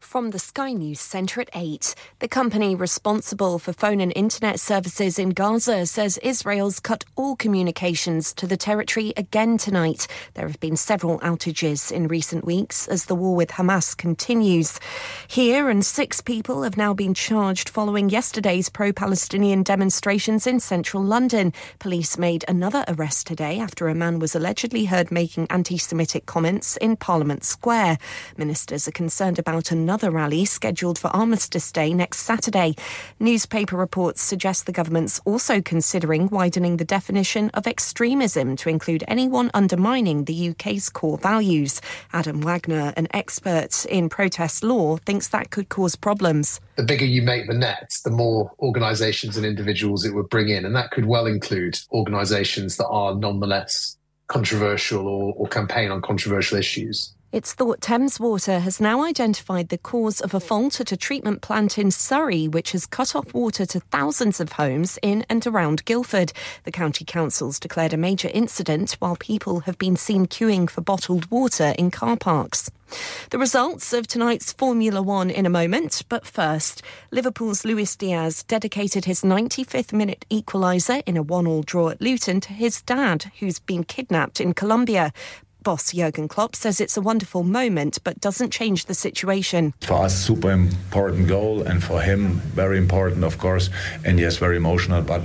From the Sky News Centre at 8. The company responsible for phone and internet services in Gaza says Israel's cut all communications to the territory again tonight. There have been several outages in recent weeks as the war with Hamas continues. Here and 6 people have now been charged following yesterday's pro-Palestinian demonstrations in central London. Police made another arrest today after a man was allegedly heard making anti-Semitic comments in Parliament Square. Ministers are concerned about another rally scheduled for Armistice Day next Saturday. Newspaper reports suggest the government's also considering widening the definition of extremism to include anyone undermining the UK's core values. Adam Wagner, an expert in protest law, thinks that could cause problems. The bigger you make the net, the more organisations and individuals it would bring in, and that could well include organisations that are nonetheless controversial or campaign on controversial issues. It's thought Thames Water has now identified the cause of a fault at a treatment plant in Surrey, which has cut off water to thousands of homes in and around Guildford. The county council's declared a major incident while people have been seen queuing for bottled water in car parks. The results of tonight's Formula One in a moment, but first, Liverpool's Luis Diaz dedicated his 95th minute equaliser in a 1-1 draw at Luton to his dad, who's been kidnapped in Colombia. Boss Jurgen Klopp says it's a wonderful moment, but doesn't change the situation. For us, super important goal, and for him, very important, of course, and yes, very emotional, but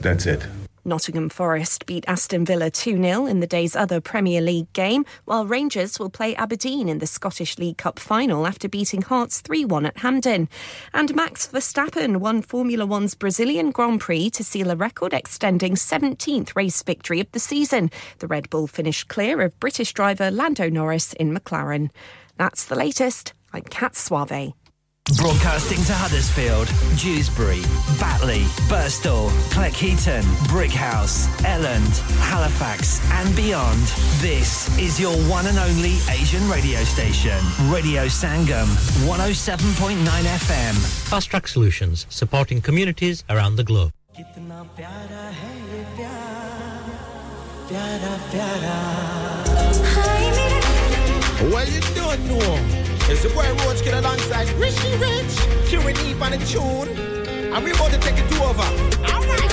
that's it. Nottingham Forest beat Aston Villa 2-0 in the day's other Premier League game, while Rangers will play Aberdeen in the Scottish League Cup final after beating Hearts 3-1 at Hampden. And Max Verstappen won Formula One's Brazilian Grand Prix to seal a record-extending 17th race victory of the season. The Red Bull finished clear of British driver Lando Norris in McLaren. That's the latest. I'm Kat Suave. Broadcasting to Huddersfield, Dewsbury, Batley, Birstall, Cleckheaton, Brickhouse, Elland, Halifax and beyond. This is your one and only Asian radio station, Radio Sangam, 107.9 FM. Fast Track Solutions, supporting communities around the globe. Kitna pyara hai ye pyar, pyara pyara. Hi, mera. Well, you don't know. It's the boy Roach Kid alongside Rishi Rich, Kieran Eve on a tune, and we're about to take it over. All right.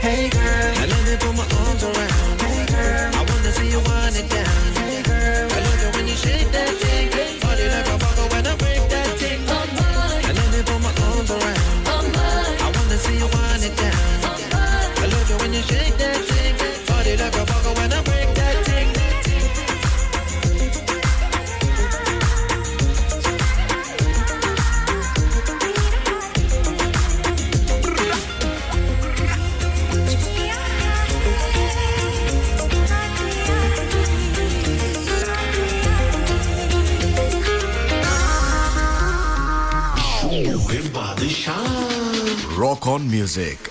Hey girl, I love to put my arms around. Hey girl, I wanna see you wind it down. Hey girl, I love it when you shake that thing. Party like a bugger when I break that thing. Oh my, I love to put my arms around. Oh my, I wanna see you wind it down. Oh my, I love it when you shake that thing. Party like a bugger when I break that thing. Rock on music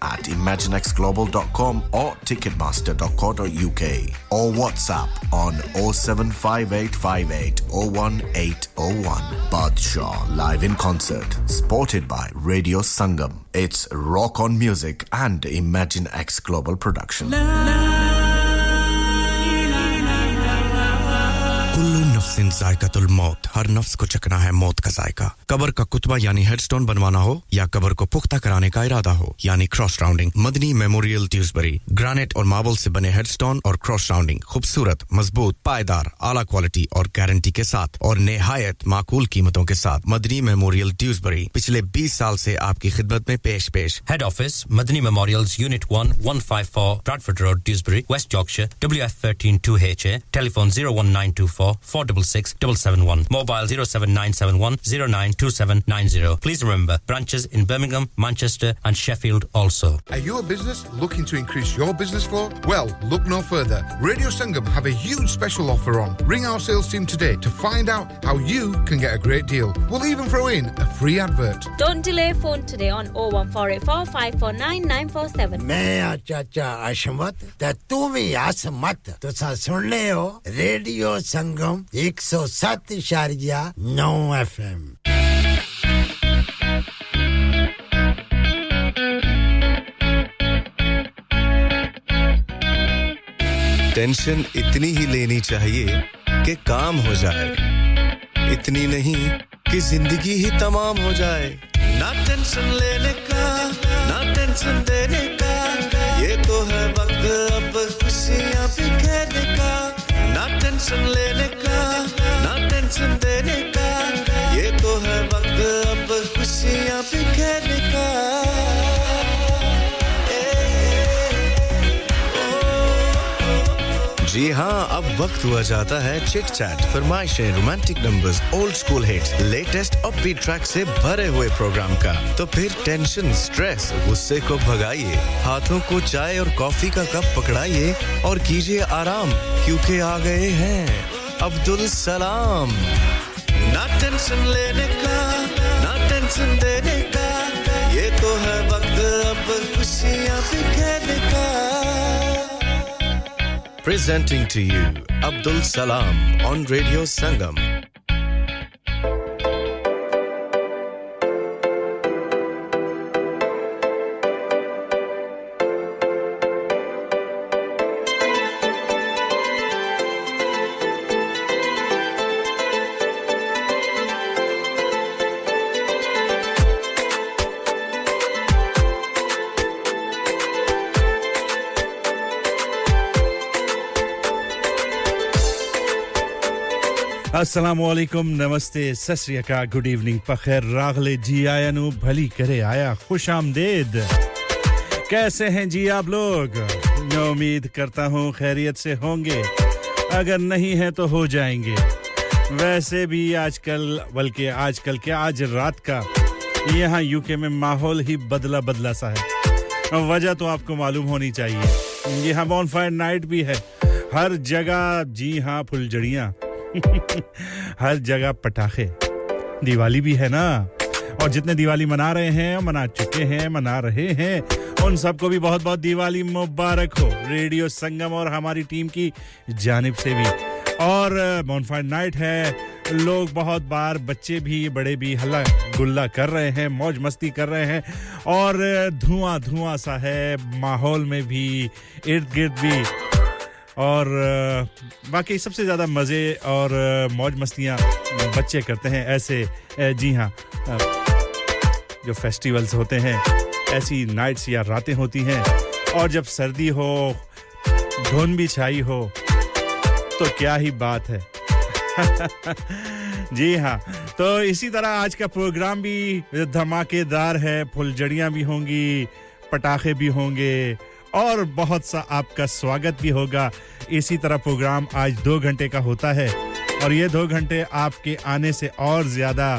at ImagineXGlobal.com or Ticketmaster.co.uk or WhatsApp on 07585801801. Badshah live in concert, supported by Radio Sangam. It's Rock on Music and ImagineX Global production. Kullu नफ्सिन जायकातुल मौत हर नफ्स को चखना है मौत का जायका कब्र का कुतबा यानी हेडस्टोन बनवाना हो या कब्र को पुख्ता कराने का इरादा हो यानी cross rounding Madani memorial Dewsbury granite और मार्बल से बने हेडस्टोन और क्रॉस राउंडिंग खूबसूरत मजबूत पायदार आला क्वालिटी और गारंटी के साथ और निहायत माकूल कीमतों के साथ मदनी मेमोरियल ड्यूसबरी पिछले 20 साल से आपकी खिदमत में पेश head office Madni Memorials unit 1 154 Bradford Road Dewsbury West Yorkshire WF13 2HA telephone 01924 466 771 mobile 07971 092790. Please remember, branches in Birmingham, Manchester and Sheffield also. Are you a business looking to increase your business flow? Well, look no further. Radio Sangam have a huge special offer on. Ring our sales team today to find out how you can get a great deal. We'll even throw in a free advert. Don't delay, phone today on 01484 549947. Main acha ashmat ta tum hi asmat tusa sun leo Radio Sangam 107.9 FM. Tension इतनी ही लेनी चाहिए कि काम हो जाए, इतनी नहीं कि जिंदगी ही तमाम हो जाए. ना टेंशन लेने का, ना टेंशन देने का, ये तो है वक्त अब खुशियां बिखेरने का. ना टेंशन लेने का, ना टेंशन देने का, ये तो है वक्त अब खुशियां बिखेरने का. जी हाँ, अब वक्त हुआ जाता है चिट चैट, फरमाइशें, romantic numbers, old school hits, latest upbeat track से भरे हुए प्रोग्राम का. तो फिर टेंशन, स्ट्रेस, गुस्से को भगाइए, हाथों को चाय और कॉफी का कप पकड़ाइए और कीजिए आराम, क्योंकि आ गए हैं अब्दुल सलाम. ना टेंशन लेने का, ना टेंशन देने का, ये तो है वक्त अब खुशियां बिखेरने का. Presenting to you, Abdul Salam on Radio Sangam. Assalamu alaikum, namaste, sasriyaka, good evening, pakhair, ragle ji aya nu, bhali kare aya, khush aamdeed. Kaise hain ji aap log? Umeed karta hoon khairiyat se honge. अगर नहीं है तो हो जाएंगे वैसे भी आजकल बल्कि आजकल के आज रात का यहां यूके में माहौल ही बदला बदला सा है वजह तो आपको मालूम होनी चाहिए यहां बॉनफायर नाइट भी है हर जगह जी हां फुलझड़ियां हर जगह पटाखे दिवाली भी है ना और जितने दिवाली मना रहे हैं मना चुके हैं मना रहे हैं उन सबको भी बहुत-बहुत दिवाली मुबारक हो रेडियो संगम और हमारी टीम की जानिब से भी और बॉनफायर नाइट है लोग बहुत बार बच्चे भी बड़े भी हल्ला गुल्ला कर रहे हैं मौज मस्ती कर रहे हैं और धुआं धुआं सा है माहौल में भी इर्द-गिर्द भी और बाकी सबसे ज्यादा मजे और मौज मस्तियां बच्चे करते हैं ऐसे जी हां जो फेस्टिवल्स होते हैं ऐसी नाइट्स या रातें होती हैं और जब सर्दी हो धुंध भी छाई हो तो क्या ही बात है जी हां तो इसी तरह आज का प्रोग्राम भी धमाकेदार है फुलझड़ियां भी होंगी पटाखे भी होंगे और बहुत सा आपका स्वागत भी होगा इसी तरह प्रोग्राम आज 2 घंटे का होता है और ये 2 घंटे आपके आने से और ज्यादा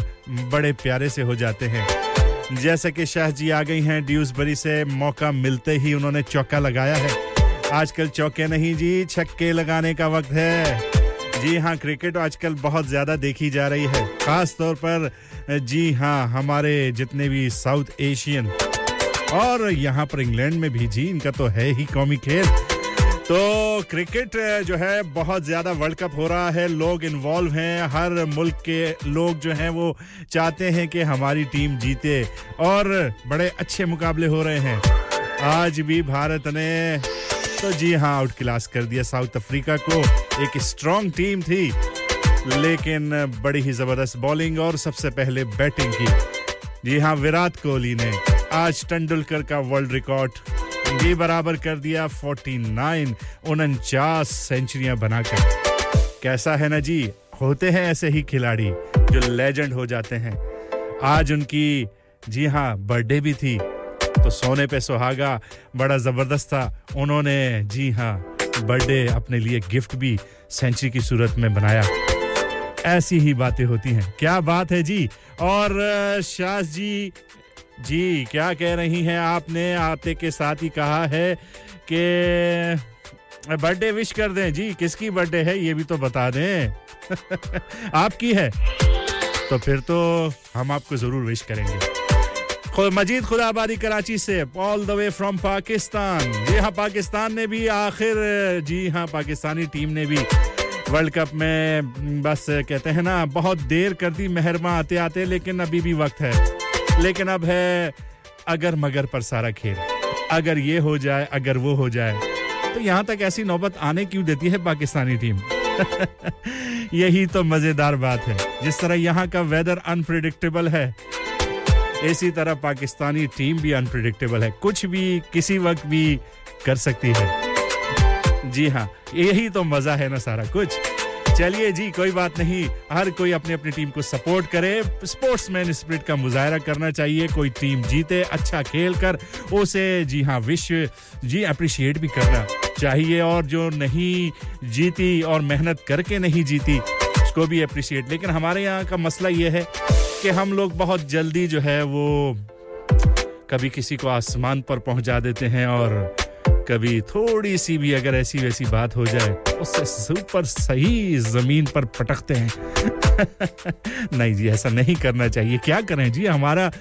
बड़े प्यारे से हो जाते हैं जैसे कि शाह जी आ गई हैं ड्यूसबरी से मौका मिलते ही उन्होंने चौका लगाया है आजकल चौके नहीं जी छक्के लगाने का वक्त है जी हां क्रिकेट आजकल बहुत ज्यादा देखी जा रही है खास तौर पर जी हां हमारे जितने भी साउथ एशियन और यहां पर इंग्लैंड में भी जी इनका तो है ही कौमी खेल तो क्रिकेट जो है बहुत ज्यादा वर्ल्ड कप हो रहा है लोग इन्वॉल्व हैं हर मुल्क के लोग जो हैं वो चाहते हैं कि हमारी टीम जीते और बड़े अच्छे मुकाबले हो रहे हैं आज भी भारत ने तो जी हां आउट क्लास कर दिया साउथ अफ्रीका को एक स्ट्रांग टीम थी लेकिन बड़ी ही जबरदस्त बॉलिंग और सबसे पहले बैटिंग की जी हां विराट कोहली ने आज तेंदुलकर का वर्ल्ड रिकॉर्ड भी बराबर कर दिया 49 सेंचुरियां बनाकर कैसा है ना जी होते हैं ऐसे ही खिलाड़ी जो लेजेंड हो जाते हैं आज उनकी जी हां बर्थडे भी थी तो सोने पे सुहागा बड़ा जबरदस्त था उन्होंने जी हां बर्थडे अपने लिए गिफ्ट भी सेंचुरी की सूरत में बनाया ऐसी ही बातें होती हैं क्या बात है जी और शाह जी जी क्या कह रही हैं आपने आते के साथ ही कहा है कि बर्थडे विश कर दें जी किसकी बर्थडे है ये भी तो बता दें आपकी है तो फिर तो हम आपको जरूर विश करेंगे मजीद खुदाबादी कराची से all the way from Pakistan जी हां पाकिस्तान ने भी आखिर जी हां पाकिस्तानी टीम ने भी वर्ल्ड कप में बस कहते हैं ना बहुत देर कर दी मेहरमा आते आते लेकिन अभी भी वक्त है लेकिन अब है अगर मगर पर सारा खेल अगर ये हो जाए अगर वो हो जाए तो यहां तक ऐसी नौबत आने क्यों देती है पाकिस्तानी टीम यही तो मजेदार बात है जिस तरह यहां का वेदर अनप्रेडिक्टेबल है इसी तरह पाकिस्तानी टीम भी अनप्रेडिक्टेबल है कुछ भी किसी वक्त भी कर सकती है जी हां यही तो मजा है ना सारा कुछ चलिए जी कोई बात नहीं हर कोई अपने अपनी टीम को सपोर्ट करे स्पोर्ट्समैन स्पिरिट का मुजाहरा करना चाहिए कोई टीम जीते अच्छा खेल कर उसे जी हां विश्व जी अप्रिशिएट भी करना चाहिए और जो नहीं जीती और मेहनत करके नहीं जीती उसको भी अप्रिशिएट लेकिन हमारे यहां का मसला ये है कि हम लोग बहुत जल्दी जो है वो कभी किसी को आसमान पर पहुंचा देते हैं और कभी थोड़ी सी भी अगर ऐसी वैसी बात हो जाए उससे सुपर सही जमीन पर पटकते हैं नहीं जी ऐसा नहीं करना चाहिए क्या करें जी हमारा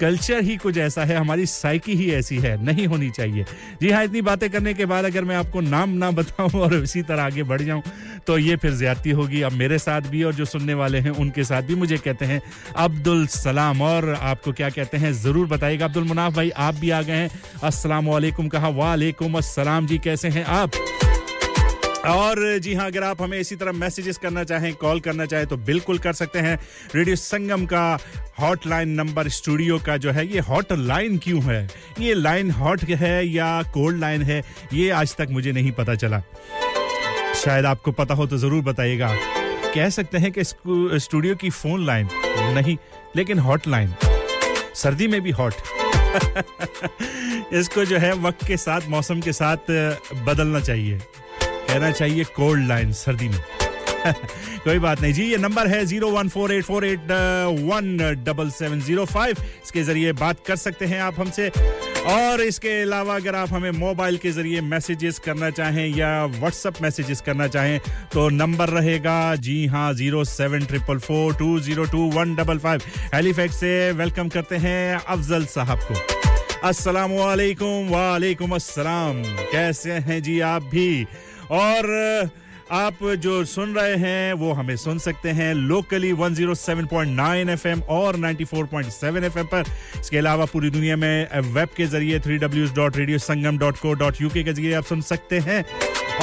कल्चर ही कुछ ऐसा है हमारी साइकी ही ऐसी है नहीं होनी चाहिए जी हां इतनी बातें करने के बाद अगर मैं आपको नाम ना बताऊं और इसी तरह आगे बढ़ जाऊं तो ये फिर ज्यादती होगी अब मेरे साथ भी और जो सुनने वाले हैं उनके साथ भी मुझे कहते हैं अब्दुल सलाम और आपको क्या कहते हैं जरूर बताइएगा अब्दुल मुनाफ भाई आप भी आ गए हैं अस्सलाम वालेकुम कहा वालेकुम अस्सलाम जी कैसे हैं आप और जी हां अगर आप हमें इसी तरह मैसेजेस करना चाहें कॉल करना चाहें तो बिल्कुल कर सकते हैं रेडियो संगम का हॉटलाइन नंबर स्टूडियो का जो है ये हॉटलाइन क्यों है ये लाइन हॉट है या कोल्ड लाइन है ये आज तक मुझे नहीं पता चला शायद आपको पता हो तो जरूर बताइएगा कह सकते हैं कि स्टूडियो की फोन लाइन नहीं लेकिन हॉटलाइन सर्दी में भी हॉट इसको जो है वक्त के साथ मौसम के साथ बदलना चाहिए कहना चाहिए कोल्ड लाइन सर्दी में कोई बात नहीं जी ये नंबर है 01484817705 इसके जरिए बात कर सकते हैं आप हमसे और इसके अलावा अगर आप हमें मोबाइल के जरिए मैसेजेस करना चाहें या व्हाट्सएप मैसेजेस करना चाहें तो नंबर रहेगा जी हां 07444202155 हैलीफैक्स से वेलकम करते हैं अफजल साहब को अस्सलाम वालेकुम वालेकुम अस्सलाम कैसे हैं जी आप भी और आप जो सुन रहे हैं वो हमें सुन सकते हैं लोकली 107.9 FM और 94.7 FM पर इसके अलावा पूरी दुनिया में वेब के जरिए www.radiosangam.co.uk के जरिए आप सुन सकते हैं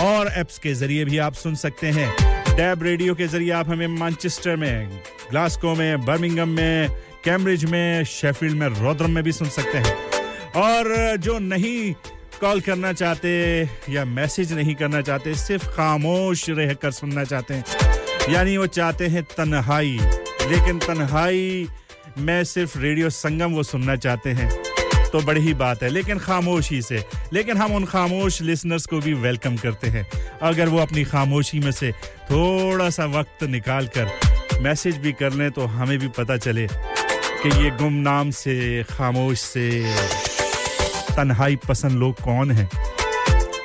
और एप्स के जरिए भी आप सुन सकते हैं डैब रेडियो के जरिए आप हमें मैनचेस्टर में ग्लासगो में बर्मिंघम में कैम्ब्रिज में शेफील्ड में रोदरम में भी सुन सकते हैं और जो नहीं कॉल करना चाहते या मैसेज नहीं करना चाहते सिर्फ खामोश रहकर सुनना चाहते हैं यानी वो चाहते हैं तन्हाई लेकिन तन्हाई में सिर्फ रेडियो संगम वो सुनना चाहते हैं तो बड़ी ही बात है लेकिन खामोशी से लेकिन हम उन खामोश लिसनर्स को भी वेलकम करते हैं अगर वो अपनी खामोशी में से थोड़ा सा वक्त निकाल कर मैसेज भी कर लें तो हमें भी पता चले कि ये गुमनाम से खामोश से तन्हाई पसंद लोग कौन हैं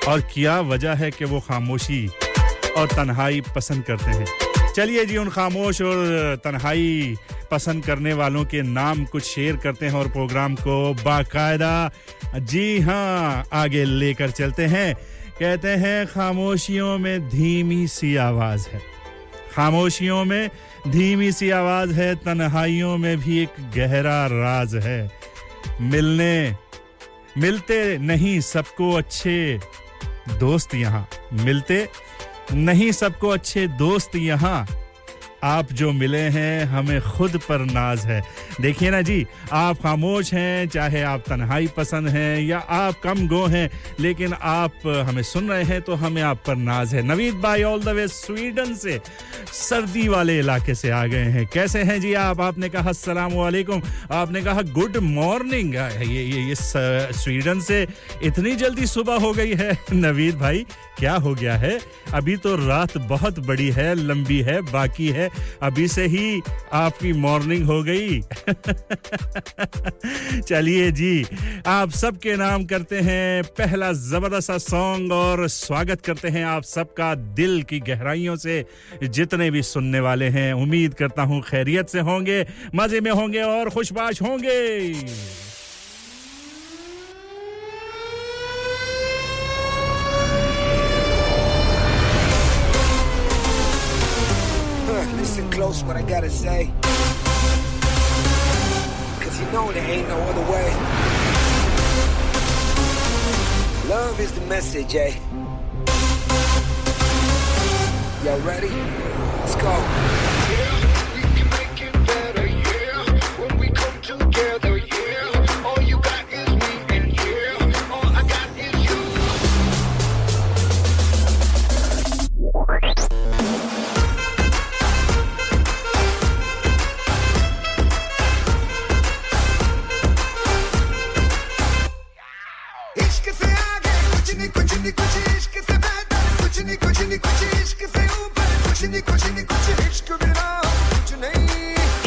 और क्या वजह है कि वो खामोशी और तन्हाई पसंद करते हैं चलिए जी उन खामोश और तन्हाई पसंद करने वालों के नाम कुछ शेयर करते हैं और प्रोग्राम को बाकायदा जी हां आगे लेकर चलते हैं कहते हैं खामोशियों में धीमी सी आवाज है खामोशियों में धीमी सी आवाज है तन्हाइयों में भी एक गहरा राज है मिलते नहीं सबको अच्छे दोस्त यहाँ मिलते नहीं सबको अच्छे दोस्त यहाँ आप जो मिले हैं हमें खुद पर नाज है देखिए ना जी आप खामोश हैं चाहे आप तन्हाई पसंद हैं या आप कम गो हैं लेकिन आप हमें सुन रहे हैं तो हमें आप पर नाज है नवीद भाई ऑल द वे स्वीडन से सर्दी वाले इलाके से आ गए हैं कैसे हैं जी आप आपने कहा अस्सलाम वालेकुम आपने कहा गुड मॉर्निंग ये स्वीडन से इतनी जल्दी सुबह हो गई है नवीद भाई क्या हो गया है अभी तो रात बहुत बड़ी है लंबी है बाकी है अभी से ही आपकी मॉर्निंग हो गई चलिए जी आप सबके नाम करते हैं पहला जबरदस्त सा सॉन्ग और स्वागत करते हैं आप सबका दिल की गहराइयों से जितने भी सुनने वाले हैं उम्मीद करता हूं खैरियत से होंगे मजे में होंगे और खुशबाश होंगे Listen close what I gotta say Cause you know there ain't no other way Love is the message, eh? Y'all ready? Let's go Yeah, we can make it better, yeah When we come together, yeah All you got is me and yeah All I got is you कुछ इश्क से बेहतर कुछ नहीं इश्क से ऊपर कुछ नहीं कुछ इश्क बिना कुछ नहीं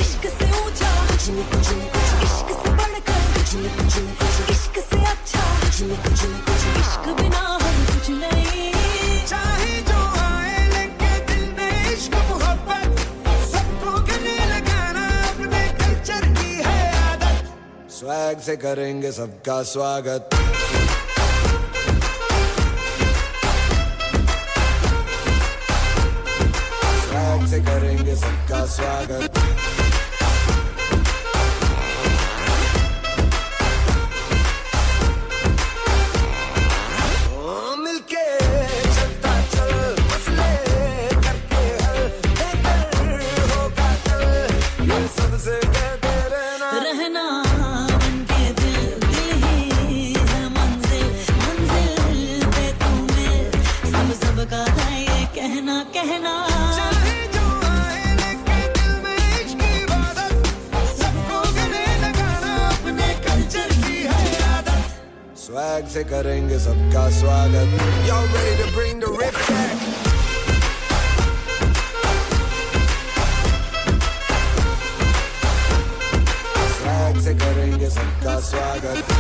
इश्क से ऊंचा कुछ नहीं कुछ इश्क से बढ़कर कुछ नहीं कुछ इश्क से अच्छा कुछ नहीं कुछ इश्क बिना हम कुछ नहीं चाहे जो आए लेके दिल में इश्क मोहब्बत सबको गले लगाना अपने कल्चर की है आदत स्वैग से करेंगे सबका स्वागत से करेंगे सबका स्वागत से करेंगे सबका स्वागत Y'all ready to bring the riff करेंगे सबका स्वागत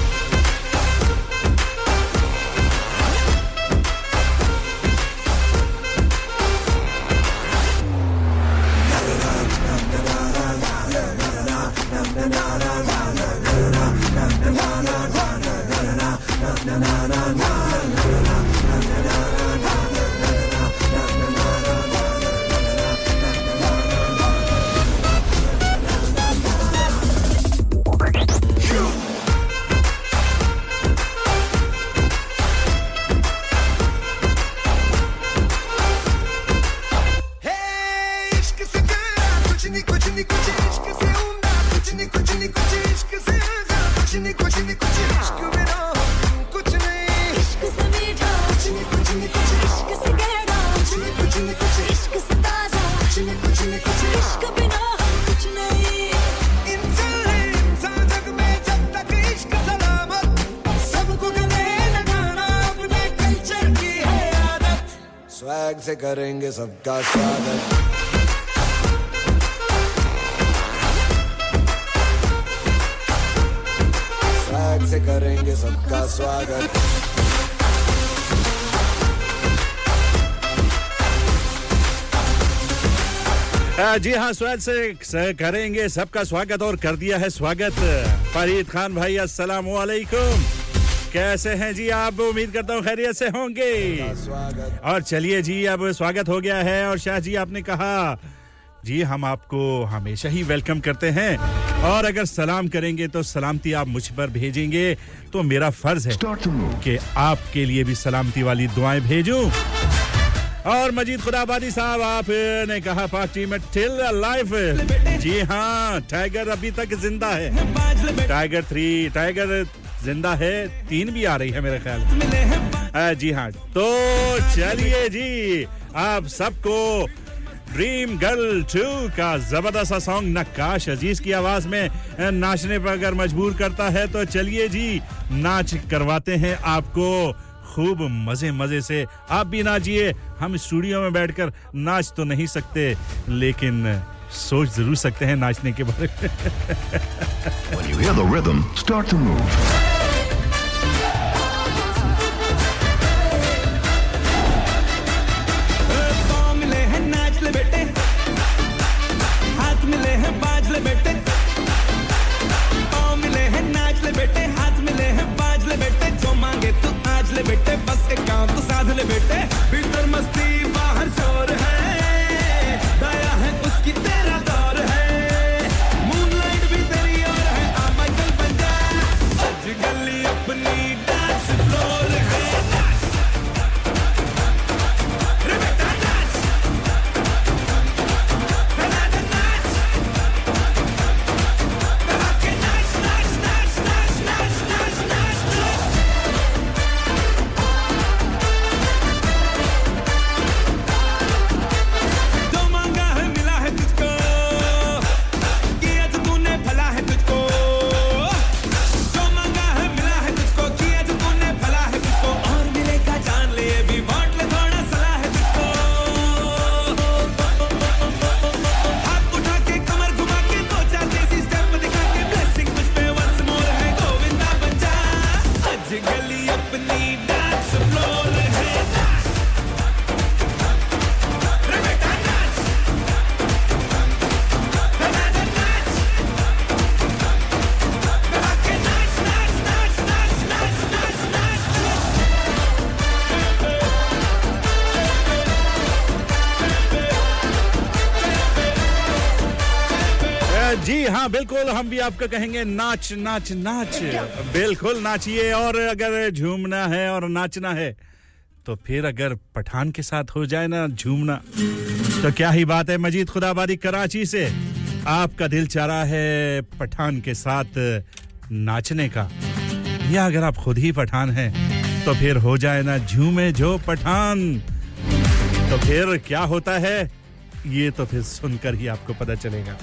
स्वैग से करेंगे सबका स्वागत जी हां स्वैग से करेंगे सबका स्वागत और कर दिया है स्वागत फरीद खान भाई अस्सलाम वालेकुम कैसे हैं जी आप उम्मीद करता हूं खैरियत से होंगे और चलिए जी अब स्वागत हो गया है और शाह जी आपने कहा जी हम आपको हमेशा ही वेलकम करते हैं और अगर सलाम करेंगे तो सलामती आप मुझ पर भेजेंगे तो मेरा फर्ज है कि आपके लिए भी सलामती वाली दुआएं भेजूं और मजीद खुदाबादी साहब आपने कहा पार्टी में टिल लाइफ जी हां टाइगर अभी तक जिंदा है टाइगर 3 टाइगर जिंदा है 3 भी आ रही है मेरे ख्याल में जी हां तो चलिए जी आप सबको ड्रीम गर्ल 2 का जबरदस्त सा सॉन्ग नक्काश अजीज की आवाज में नाचने पर अगर मजबूर करता है तो चलिए जी नाच करवाते हैं आपको खूब मजे से आप भी नाचिए हम स्टूडियो में बैठकर नाच तो नहीं सकते लेकिन सोच जरूर सकते हैं नाचने के बारे में When you hear the rhythm, start to move. पाँव मिले हैं नाच ले बेटे हाथ मिले हैं बाज ले बेटे पाँव मिले हैं नाच ले बेटे हाथ मिले हैं बाज ले बेटे जो मांगे तू आज ले बेटे बस एक काम तो साध ले बेटे भीतर मस्ती बाहर शोर है दाया है उसकी तेरा दौर है मूनलाइट भी तेरी और है आ माइकल बंजा आज गली अपनी डांस फ्लोर है नाच रे बेटा नाच नाच नाच नाच नाच नाच नाच नाच नाच नाच नाच बिल्कुल हम भी आपको कहेंगे नाच नाच नाच बिल्कुल नाचिए और अगर झूमना है और नाचना है तो फिर अगर पठान के साथ हो जाए ना झूमना तो क्या ही बात है मजीद खुदाबादी कराची से आपका दिल चाह रहा है पठान के साथ नाचने का या अगर आप खुद ही पठान हैं तो फिर हो जाए ना झूमे जो पठान तो फिर क्या होता है ये तो फिर सुनकर ही आपको पता चलेगा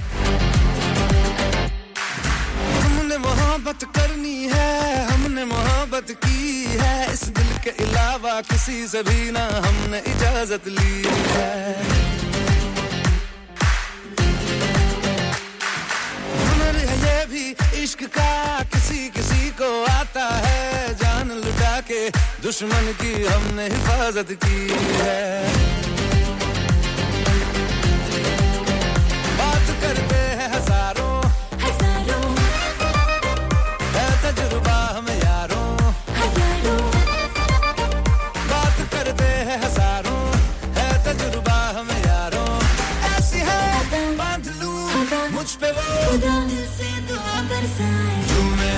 हमने मोहब्बत करनी है हमने मोहब्बत मोहब्बत की है इस दिल के अलावा किसी से भी ना हमने इजाजत ली है हुनर है ये भी इश्क का किसी किसी को आता है जान लुटा के दुश्मन की हमने हिफाजत की है बात करते हैं हजारों हजारों है तजुर्बा हमें यारों हजारों बात करते हैं हजारों है तजुर्बा हमें यारों ऐसी है बांध लूं मुझ पे वो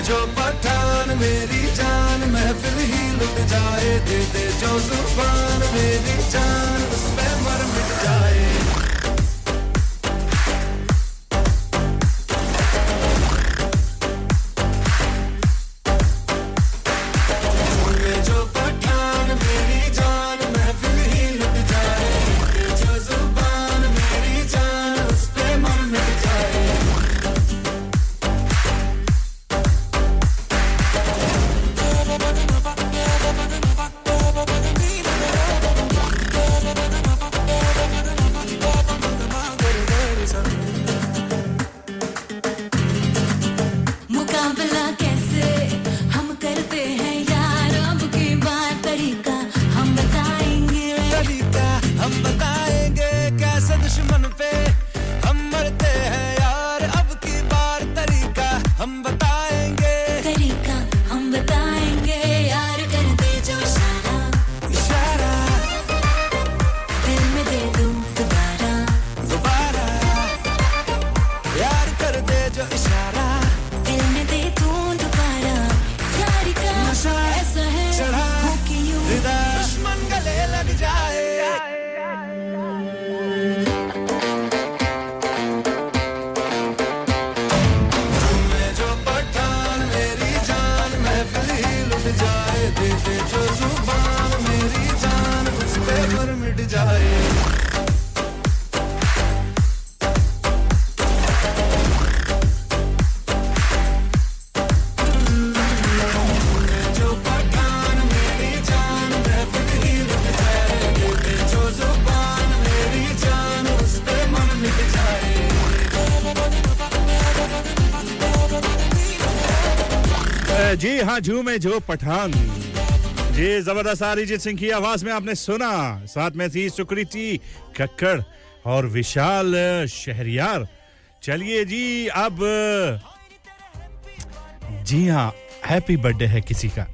जो पठान मेरी जान महफिल ही लुट जाए दे दे जो जुबान मेरी जान उस पे मर मिट जाए झूमे जो पठान जी जबरदस्त अरिजीत सिंह की आवाज में आपने सुना साथ में थी सुकृति कक्कड़ और विशाल शहरियार चलिए जी अब जी हां हैप्पी बर्थडे है किसी का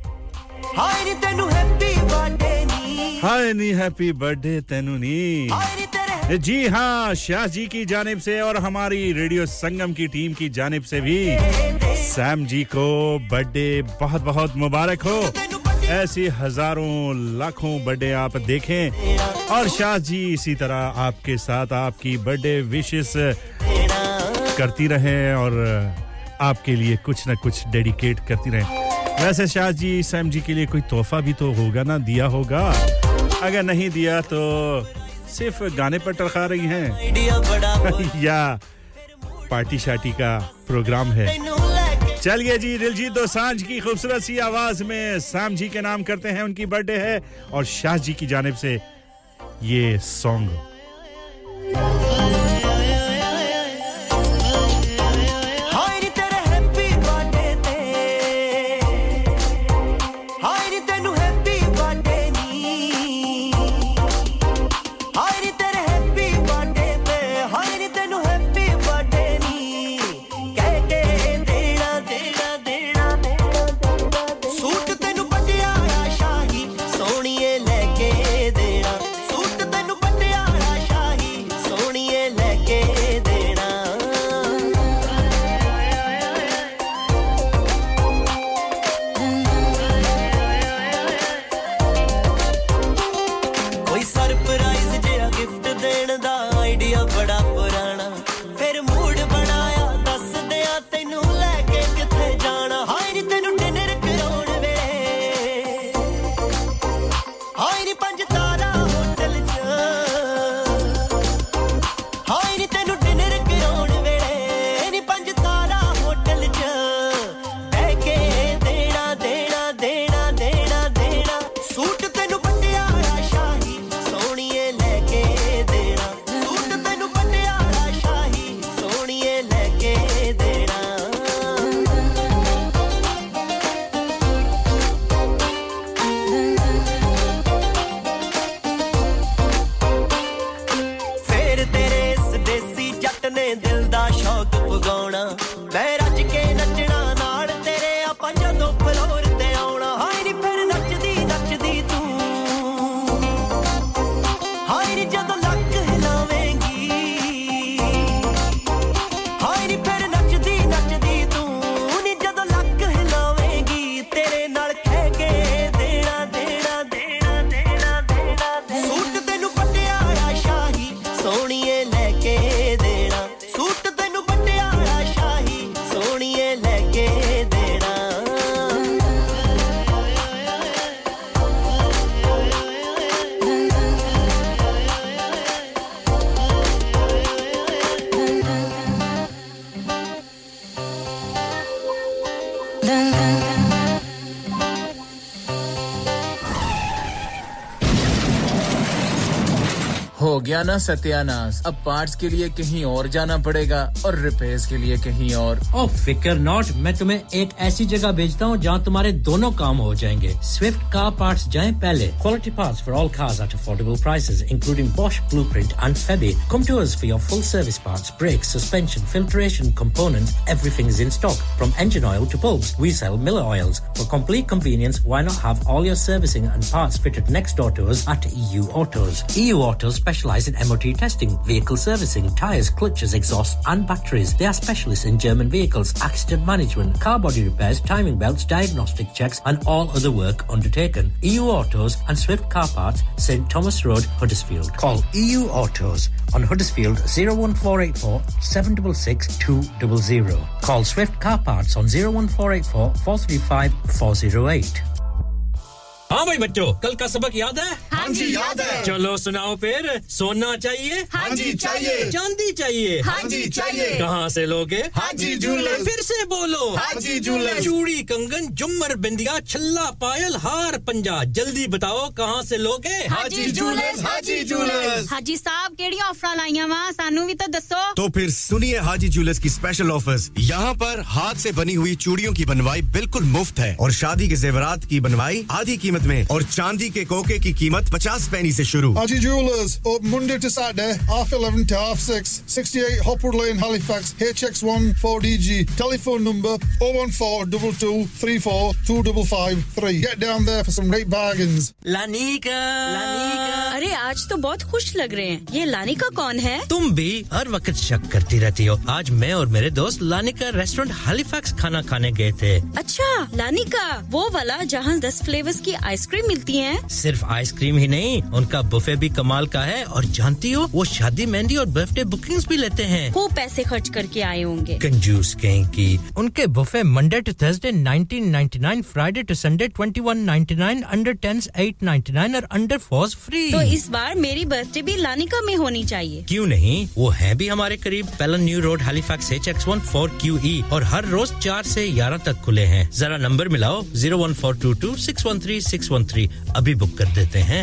हाय तेनु हैप्पी बर्थडे नी हाय नी हैप्पी बर्थडे तेनु नी जी हां शाह जी की जानिब से और हमारी रेडियो संगम की टीम की जानिब से भी सैम जी को बर्थडे बहुत-बहुत मुबारक हो ऐसी हजारों लाखों बर्थडे आप देखें और शाह जी इसी तरह आपके साथ आपकी बर्थडे विशेस करती रहें और आपके लिए कुछ ना कुछ डेडिकेट करती रहें वैसे शाह जी सैम जी के लिए कोई तोहफा भी तो होगा ना दिया होगा अगर नहीं दिया तो सिर्फ गाने पर टरखा रही हैं या पार्टी शार्टी का प्रोग्राम है चलिए जी दिलजीत दोसांझ की खूबसूरत सी आवाज में साम जी के नाम करते हैं उनकी बर्थडे है और शाह जी की जानिब से ये सॉन्ग ਨੇ ਦਿਲ ਦਾ ਸ਼ੌਕ ਭਗਾਉਣਾ ਮੈਂ ਰੱਜ ਕੇ ਨੱਚਣਾ ਨਾਲ ਤੇਰੇ ਆਪਾਂ ਜਦੋਂ ਫਲੋਰ ਤੇ ਆਉਣਾ ਹਾਏ ਨੀ ਫਿਰ ਨੱਚਦੀ ਨੱਚਦੀ ਤੂੰ ਹਾਏ ਨੀ ਜਦੋਂ ਲੱਕ ਹਿਲਾਵੇਂਗੀ ਹਾਏ ਨੀ ਫਿਰ ਨੱਚਦੀ ਨੱਚਦੀ ਤੂੰ ਨੀ ਜਦੋਂ ਲੱਕ ਹਿਲਾਵੇਂਗੀ ਤੇਰੇ ਨਾਲ ਕਹਿ ਕੇ ਦੇਣਾ ਦੇਣਾ ਦੇਣਾ ਦੇਣਾ ਦੇਣਾ ਸੂਟ ਤੈਨੂੰ ਪੱਟਿਆ ਆ ਸ਼ਾਹੀ ਸੋਹਣੀਏ हो गया ना सत्यानाश अब पार्ट्स के लिए कहीं और जाना पड़ेगा और रिपेयर्स के लिए कहीं और ओ फिकर नॉट मैं तुम्हें एक ऐसी जगह भेजता हूं जहां तुम्हारे दोनों काम हो जाएंगे स्विफ्ट कार पार्ट्स जाएं पहले quality parts for all cars at affordable prices including Bosch Blueprint and Febi come to us for your full service parts brakes suspension filtration components everything is in stock from engine oil to bulbs we sell Miller oils for complete convenience why not have all your servicing and parts fitted next door to us at EU Autos EU Autos specialize in MOT testing, vehicle servicing, tyres, clutches, exhausts and batteries. They are specialists in German vehicles, accident management, car body repairs, timing belts, diagnostic checks and all other work undertaken. EU Autos and Swift Car Parts, St Thomas Road, Huddersfield. Call EU Autos on Huddersfield 01484 766 200. Call Swift Car Parts on 01484 435 408. हां भाई बच्चों कल का सबक याद है हां जी याद है चलो सुनाओ फिर सोना चाहिए हां जी चाहिए चांदी चाहिए हां जी चाहिए कहां से लोगे हाजी जूलर्स फिर से बोलो हाजी जूलर्स चूड़ी कंगन झुमर बिंदिया छल्ला पायल हार पंजा जल्दी बताओ कहां से लोगे हाजी जूलर्स हाजी जूलर्स हाजी साहब केड़ी ऑफर लाईया वा सानू भी तो दसो तो फिर सुनिए हाजी जूलर्स की स्पेशल ऑफर्स यहां पर हाथ से बनी हुई चूड़ियों की बनवाई बिल्कुल मुफ्त है और शादी के जेवरात की बनवाई आधी कीमत में और चांदी के कोके की कीमत 50 पैसे से शुरू Haji Jewellers open Monday to Saturday half 11 to half 6 68 Hopwood Lane Halifax HX1 4DG telephone number 01422342553 get down there for some great bargains Lanika Lanika अरे आज तो बहुत खुश लग रहे हैं ये लानिका कौन है तुम भी हर वक्त शक करती रहती हो आज मैं और मेरे दोस्त लानिका रेस्टोरेंट हैलिफैक्स खाना खाने गए थे अच्छा लानिका वो वाला जहां 10 फ्लेवर्स की आइसक्रीम मिलती हैं सिर्फ आइसक्रीम ही नहीं उनका बुफे भी कमाल का है और जानती हो वो शादी मेहंदी और बर्थडे बुकिंग्स भी लेते हैं वो पैसे खर्च करके आए होंगे कंजूस कहीं की उनके buffet Monday to Thursday 19.99 Friday to Sunday 21.99 under 10s 8.99 और अंडर 4s फ्री तो इस बार मेरी बर्थडे भी लानिका में होनी चाहिए क्यों नहीं वो है भी हमारे करीब Pellon New Road Halifax HX14QE और हर रोज 4 से 11 तक खुले हैं जरा नंबर मिलाओ 01422613613 अभी बुक कर देते हैं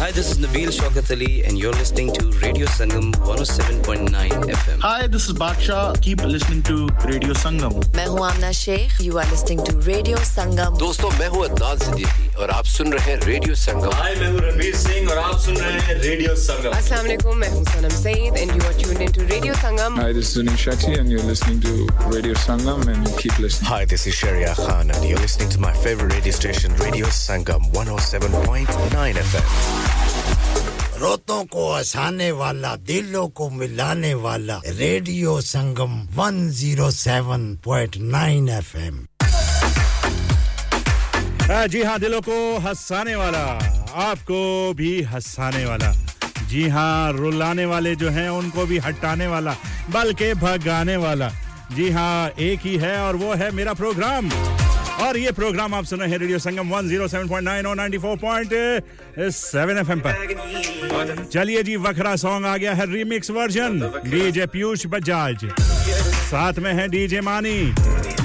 Hi, this is Nabeel Shaukat Ali and you're listening to Radio Sangam 107.9 FM. Hi, this is Badshah. Keep listening to Radio Sangam. मैं हूँ आमना Sheikh. You are listening to Radio Sangam. दोस्तों, मैं हूँ अदनान सिद्दीकी और आप सुन रहे हैं Radio Sangam. Hi, मैं हूँ रणवीर सिंह और आप सुन रहे हैं Radio Sangam. Assalamu alaikum. मैं हूँ सनम Saeed and you are tuned into Radio Sangam. Hi, this is Zunin Shakti and you're listening to Radio Sangam and keep listening. Hi, this is Sharia Khan and you're listening to my favorite radio station Radio Sangam 107.9 FM. रोतों को हंसाने वाला दिलों को मिलाने वाला Radio संगम 107.9 FM जी हां दिलों को हंसाने वाला आपको भी हंसाने वाला जी हां रुलाने वाले जो हैं उनको भी हटाने वाला बल्कि भगाने वाला जी हां एक ही है और वो है मेरा प्रोग्राम और ये प्रोग्राम आप सुन रहे हैं रेडियो संगम 107.9 और 94.7 एफएम पर चलिए जी वखरा सॉन्ग आ गया है remix version DJ Piyush Bajaj साथ में है डीजे मानी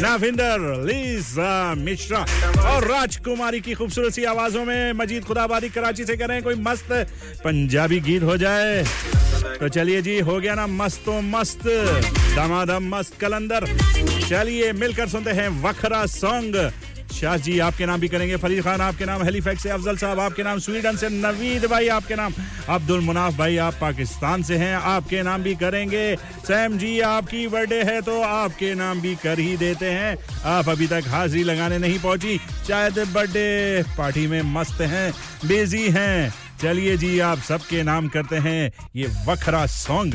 नाविंदर लीजा मिश्रा और राजकुमारी की खूबसूरत सी आवाजों में मजीद खुदाबादी कराची से करें कोई मस्त पंजाबी गीत हो जाए तो चलिए जी हो गया ना मस्तो मस्त दामाद मस्त कलंदर चलिए मिलकर सुनते हैं वखरा सॉन्ग शाह जी आपके नाम भी करेंगे फरीद खान आपके नाम हेलीफैक्स से अफजल साहब आपके नाम स्वीडन से नवीद भाई आपके नाम अब्दुल मुनाफ भाई आप पाकिस्तान से हैं आपके नाम भी करेंगे सैम जी आपकी बर्थडे है तो आपके नाम भी कर ही देते हैं आप अभी तक हाजिरी लगाने नहीं पहुंची शायद बर्थडे पार्टी में मस्त हैं बिजी हैं चलिए जी आप सबके नाम करते हैं ये वखरा सॉन्ग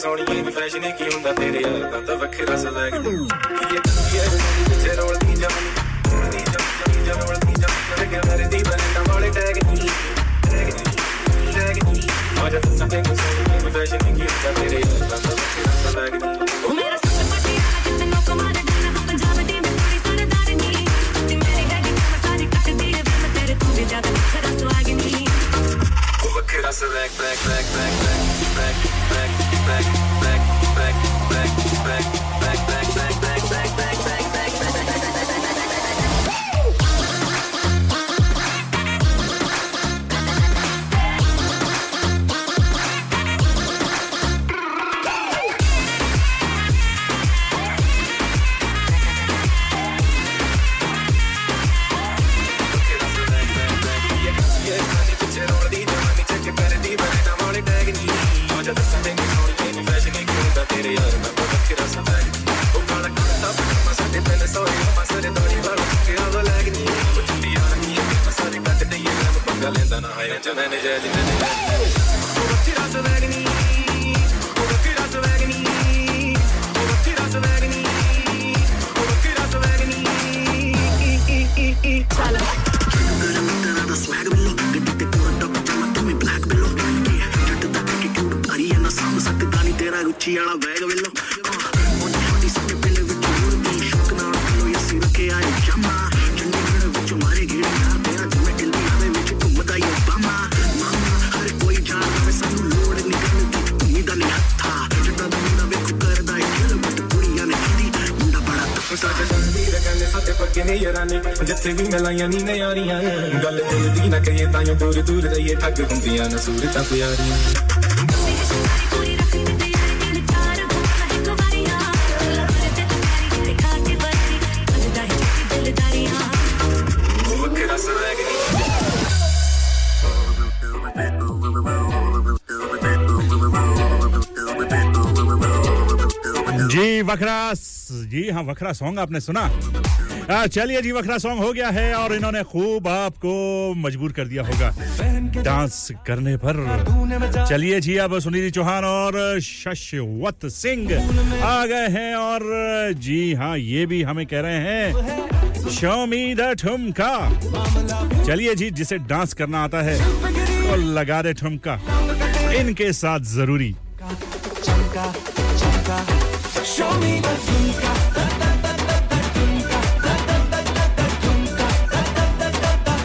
ਸੋਹਣੀਏ ਵੀ ਫੈਸ਼ਨ ਕੀ ਹੁੰਦਾ ਤੇਰੇ ਯਾਰ ਦਾ ਤਾਂ ਵੱਖਰਾ ਸਲੈਗ ਕੀ ਇਹ ਤੂੰ ਜੇ ਰੋਲਦੀ ਜਾਵੀਂ ਨੀ ਜਮ ਜਮ ਰੋਲਦੀ ਜਾਵੀਂ ਕਿ ਕਰਦੀ ਬੰਦਾ ਵਾਲੇ ਟੈਗ ਨੀ ਟੈਗ ਨੀ ਅੱਜ ਤਾਂ ਸੰਭੇ ਕੋ ਸੋਹਣੀਏ ਵੀ ਫੈਸ਼ਨ ਕੀ ਹੁੰਦਾ ਤੇਰੇ ਯਾਰ ਦਾ ਤਾਂ ਵੱਖਰਾ ਸਲੈਗ ਨੀ ਉਹ ਮੇਰਾ वखरा सॉन्ग आपने सुना चलिए जी वखरा सॉन्ग हो गया है और इन्होंने खूब आपको मजबूर कर दिया होगा डांस करने पर चलिए जी अब सुनीति चौहान और शशवत सिंह आ गए हैं और जी हां ये भी हमें कह रहे हैं शो मी द ठुमका चलिए जी जिसे डांस करना आता है वो लगा दे ठुमका इनके साथ जरूरी show me the tumka ta ta ta ta ta tumka ta ta ta ta ta tumka ta ta ta ta ta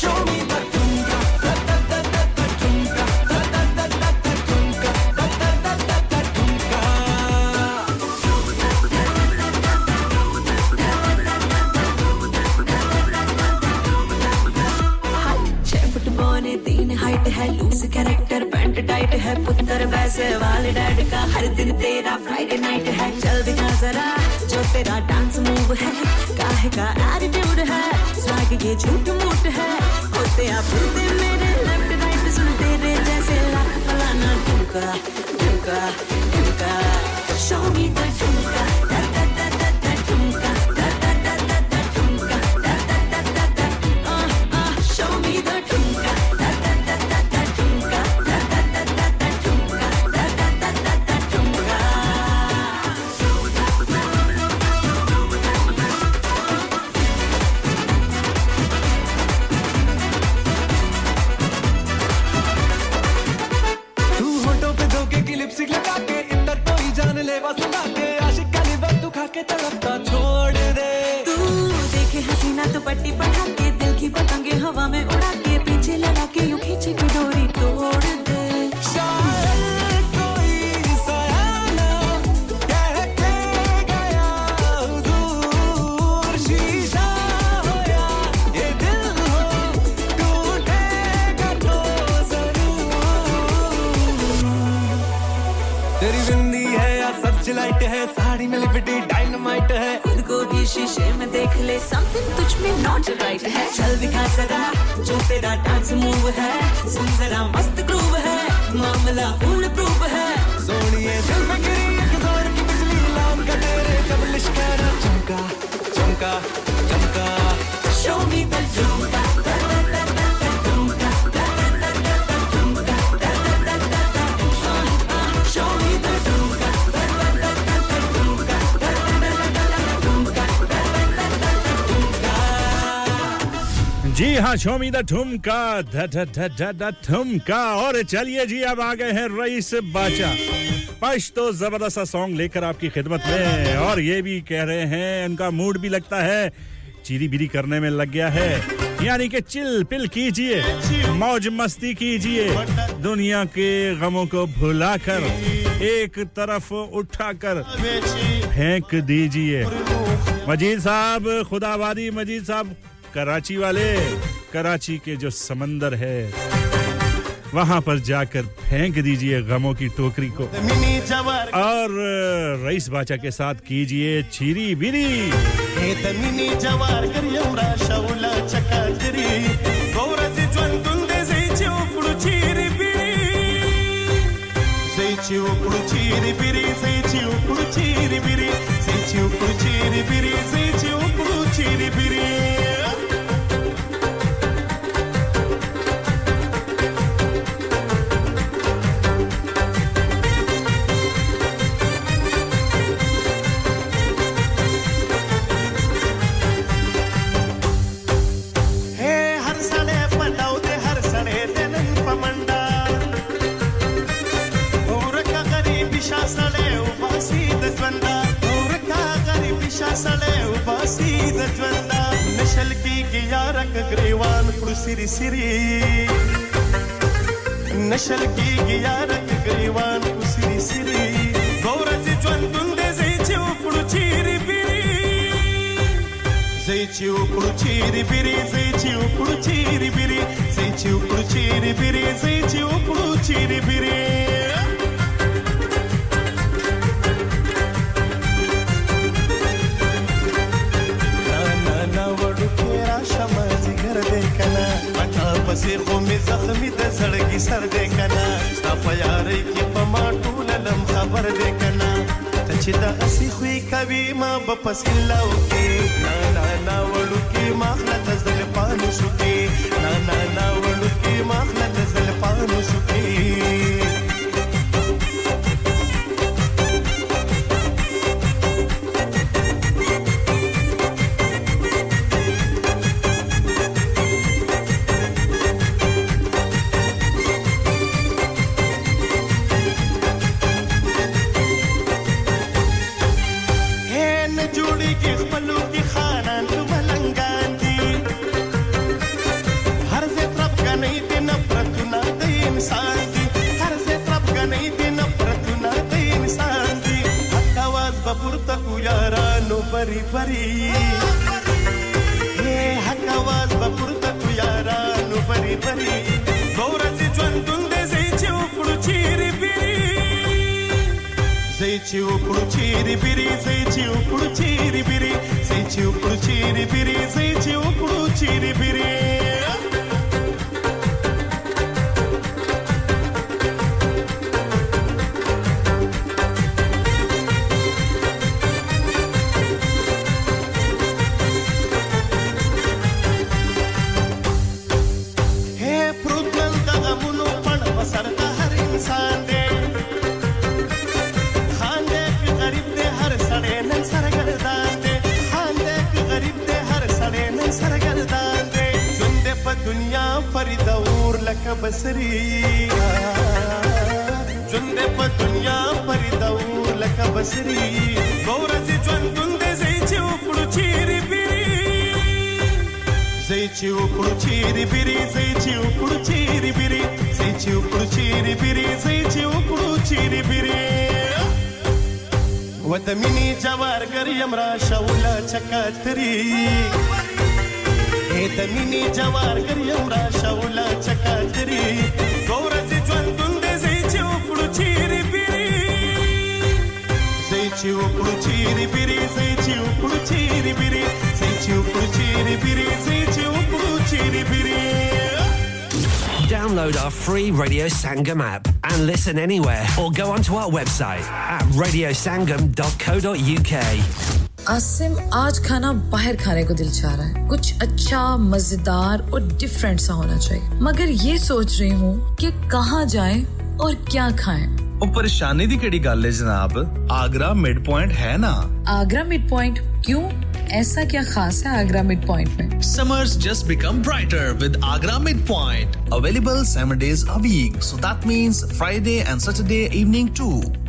show me the tumka ta ta ta ta ta tumka ta ta ta ta ta tumka ta ta ta ta ta tumka chef to bone teen height hai loose character pant tight hai puttar waise wale dad ka har din tera Friday night hai chal dikha zara jo tera dance move hai kahe ka attitude hai swag ye jhoot moot hai khote aapte mere left right sunte re jaise lakh palana dhumka dhumka dhumka show me the dhumka ta ta ta ta ta dhumka ta ta ta ta ta dhumka ta ta ta ta ta show me the dhumka ta ta ta ta ta dhumka ta ta ta ta ta dhumka ta ta ta ta ta dhumka तड़पता छोड़ दे तू देखे हसीना तो पट्टी पटा के दिल की पतंगे हवा में उड़ा के पीछे लगा के यूं खींचे की डोरी तोड़ दे शायद कोई तेरी बिंदी है या सर्च लाइट है साड़ी में लिपटी डायनामाइट है खुद को भी शीशे में देख ले something तुझ में not right है चल दिखा सदा जो तेरा डांस मूव है सुन जरा मस्त ग्रूव है मामला फूल प्रूफ है सोनिए दिल में गिरी एक जोर की बिजली लाल का तेरे कबलिश करा चमका चमका चमका show me the you जी हां शो मी द ठुमका ध ठुमका और चलिए जी अब आ गए हैं रईस बादशाह पश्तो जबरदस्त सॉन्ग लेकर आपकी खिदमत में और ये भी कह रहे हैं उनका मूड भी लगता है चीरी-बिरी करने में लग गया है यानी कि चिल पिल कीजिए मौज मस्ती कीजिए दुनिया के गमों को भुलाकर एक तरफ उठाकर फेंक दीजिए मजीद साहब खुदावादी मजीद साहब कराची वाले कराची के जो समंदर है वहां पर जाकर फेंक दीजिए गमों की टोकरी को और रईस बादशाह के साथ कीजिए चीरी बिरी हे तमिनी जवार कर यमरा शौला चकाचरी गौरसी चंदुंदे से चोपड़ चीरी बिरी से चोपड़ चीरी बिरी से चोपड़ चीरी बिरी से चोपड़ चीरी बिरी से चोपड़ चीरी बिरी Siri Siri Nashal ki giyarak griwan ku Siri Siri Gaurati jwandunde zaichi upru chiri biri Zaichi upru chiri biri Zaichi upru chiri biri Zaichi upru chiri biri Zaichi upru chiri biri से कोमे जख्मी the सड़की sir देखना साफ यारी की पमाटू ललम खबर देखना तछदा असी हुई कवि मां बपसिला ओके ना ना वडू की माखला तसल पानी सुके ना ना ना वडू की माखला तसल पानी सुके Gaurazi jwandunde zaichi upru chiri biri Download our free Radio Sangam app and listen anywhere, or go onto our website at radiosangam.co.uk. Asim आज खाना बाहर खाने को दिल चाह रहा है कुछ अच्छा मजेदार और डिफरेंट सा होना चाहिए मगर ये सोच रही हूं कि कहां जाएं और क्या खाएं और परेशानी दी केड़ी गल है जनाब आगरा मिड पॉइंट है ना आगरा मिड पॉइंट क्यों ऐसा क्या खास है आगरा मिड पॉइंट में Summers just become brighter with Agra Midpoint available 7 days a week so that means Friday and Saturday evening too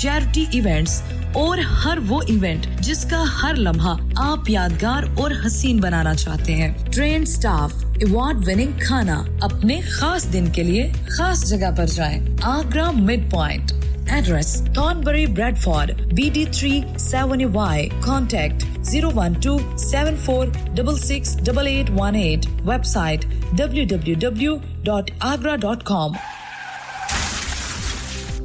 charity events और हर वो इवेंट जिसका हर लम्हा आप यादगार और हसीन बनाना चाहते हैं ट्रेन स्टाफ अवार्ड विनिंग खाना अपने खास दिन के लिए खास जगह पर जाएं Agra mid Point Address Thornbury, Bradford, BD3 7Y. Contact 012-7466-8818. Website www.agra.com.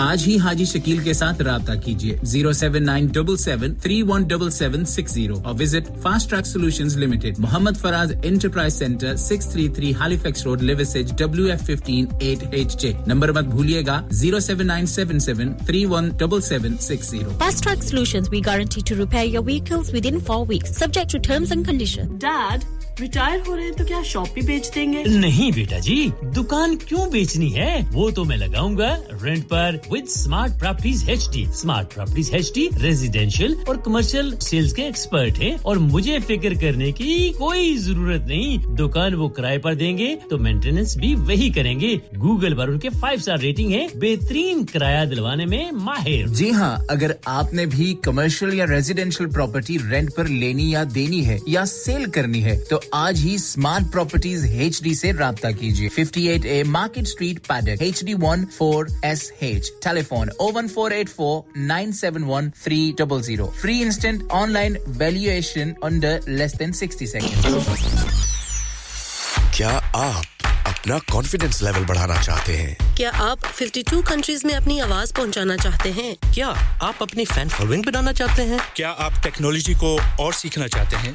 आज ही हाजी शकील के साथ राबता कीजिए 07977317760 और visit fast track solutions limited Mohammad Faraz enterprise centre 633 Halifax road Liversedge WF15 8HJ number मत भूलिएगा 07977317760 Fast Track Solutions we guarantee to repair your vehicles within 4 weeks subject to terms and conditions Dad retire हो रहे हैं तो क्या shop भी बेच देंगे नहीं बेटा जी दुकान क्यों बेचनी है वो तो मैं लगाऊंगा रेंट पर with smart properties HD smart properties HD residential और कमर्शियल सेल्स के एक्सपर्ट हैं और मुझे फिक्र करने की कोई जरूरत नहीं दुकान वो किराए पर देंगे तो मेंटेनेंस भी वही करेंगे गूगल पर उनके 5-star रेटिंग है बेहतरीन किराया दिलवाने में माहिर जी हां अगर आपने भी कमर्शियल या रेजिडेंशियल प्रॉपर्टी रेंट पर लेनी या देनी है या सेल करनी है तो आज ही स्मार्ट प्रॉपर्टीज एचडी से राब्ता कीजिए 58A Market Street Paddock HD14SH telephone 01484 971 300 free instant online valuation under less than 60 seconds क्या आप अपना कॉन्फिडेंस लेवल बढ़ाना चाहते हैं क्या आप 52 कंट्रीज में अपनी आवाज पहुंचाना चाहते हैं क्या आप अपनी फैन फॉलोइंग बनाना चाहते हैं क्या आप टेक्नोलॉजी को और सीखना चाहते हैं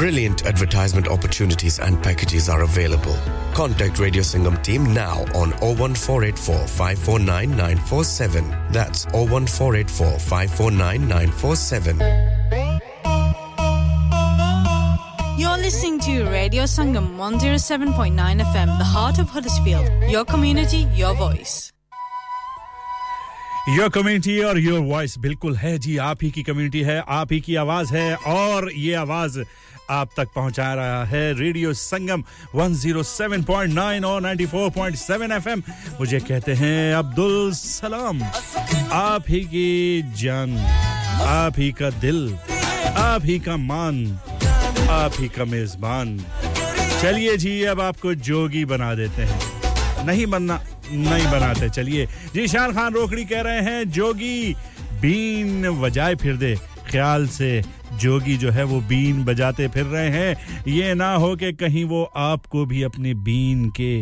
Brilliant advertisement opportunities and packages are available. Contact Radio Sangam team now on 01484 549947. That's 01484 549947. You're listening to Radio Sangam 107.9 FM, the heart of Huddersfield. Your community, your voice. Your community or your voice बिल्कुल है जी आप ही की community है आप ही की आवाज है और ये आवाज आप तक पहुंचा रहा है रेडियो संगम 107.9 और 94.7 FM मुझे कहते हैं अब्दुल सलाम आप ही की जान आप ही का दिल आप ही का मान आप ही का मेजबान चलिए जी अब आपको जोगी बना देते हैं नहीं बनना नहीं बनाते चलिए जी शान खान रोकड़ी कह रहे हैं जोगी बीन बजाए फिर दे ख्याल से जोगी जो है वो बीन बजाते फिर रहे हैं ये ना हो कि कहीं वो आपको भी अपने बीन के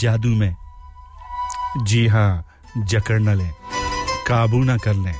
जादू में जी हाँ जकड़ ना लें काबू ना कर लें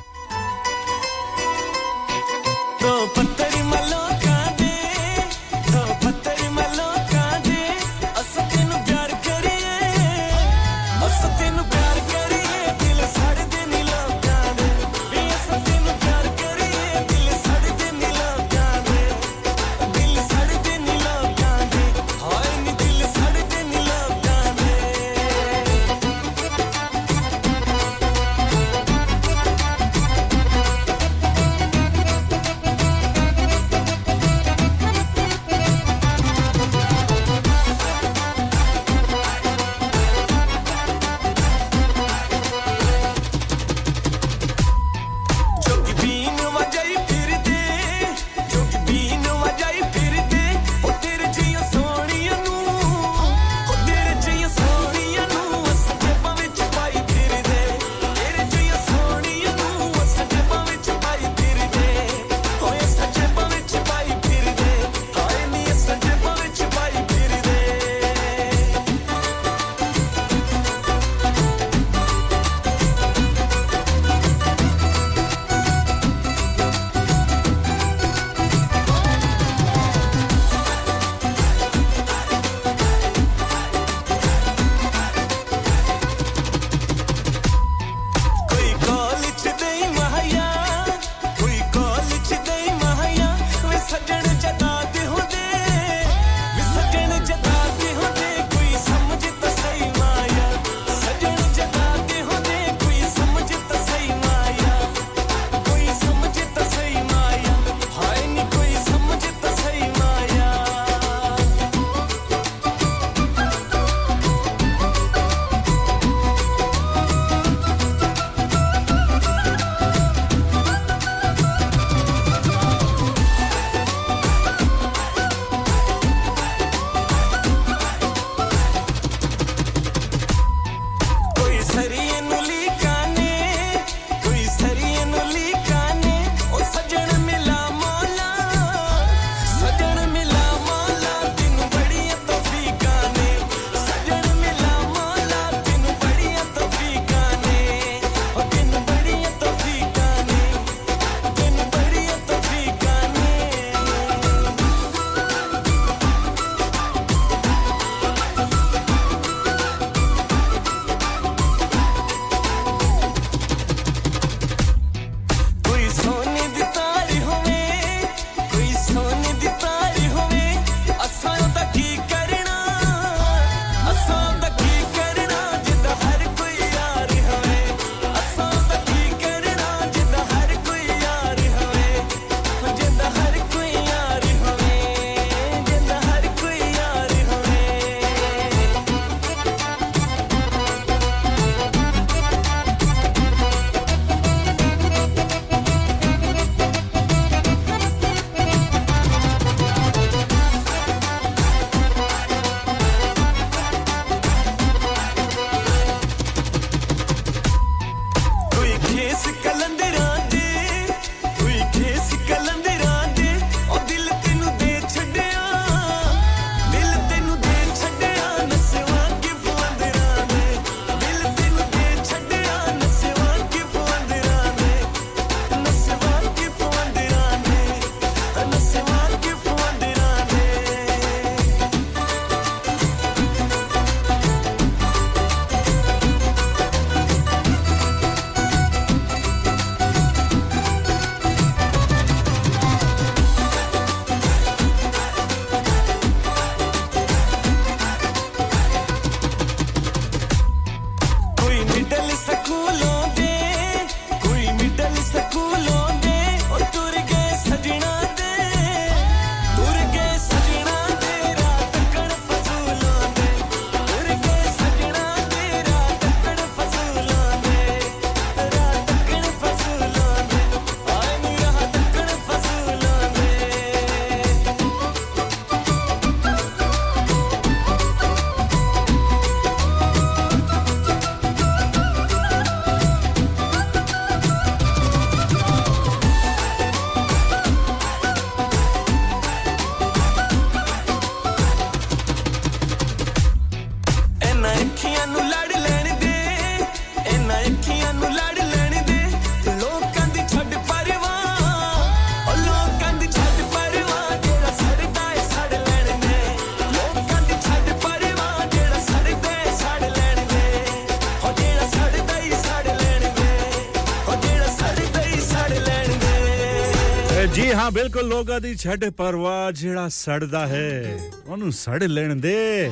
जी हां बिल्कुल लोगा दी छड़ परवाह जेड़ा सड़दा है ओनु सड़ लेन दे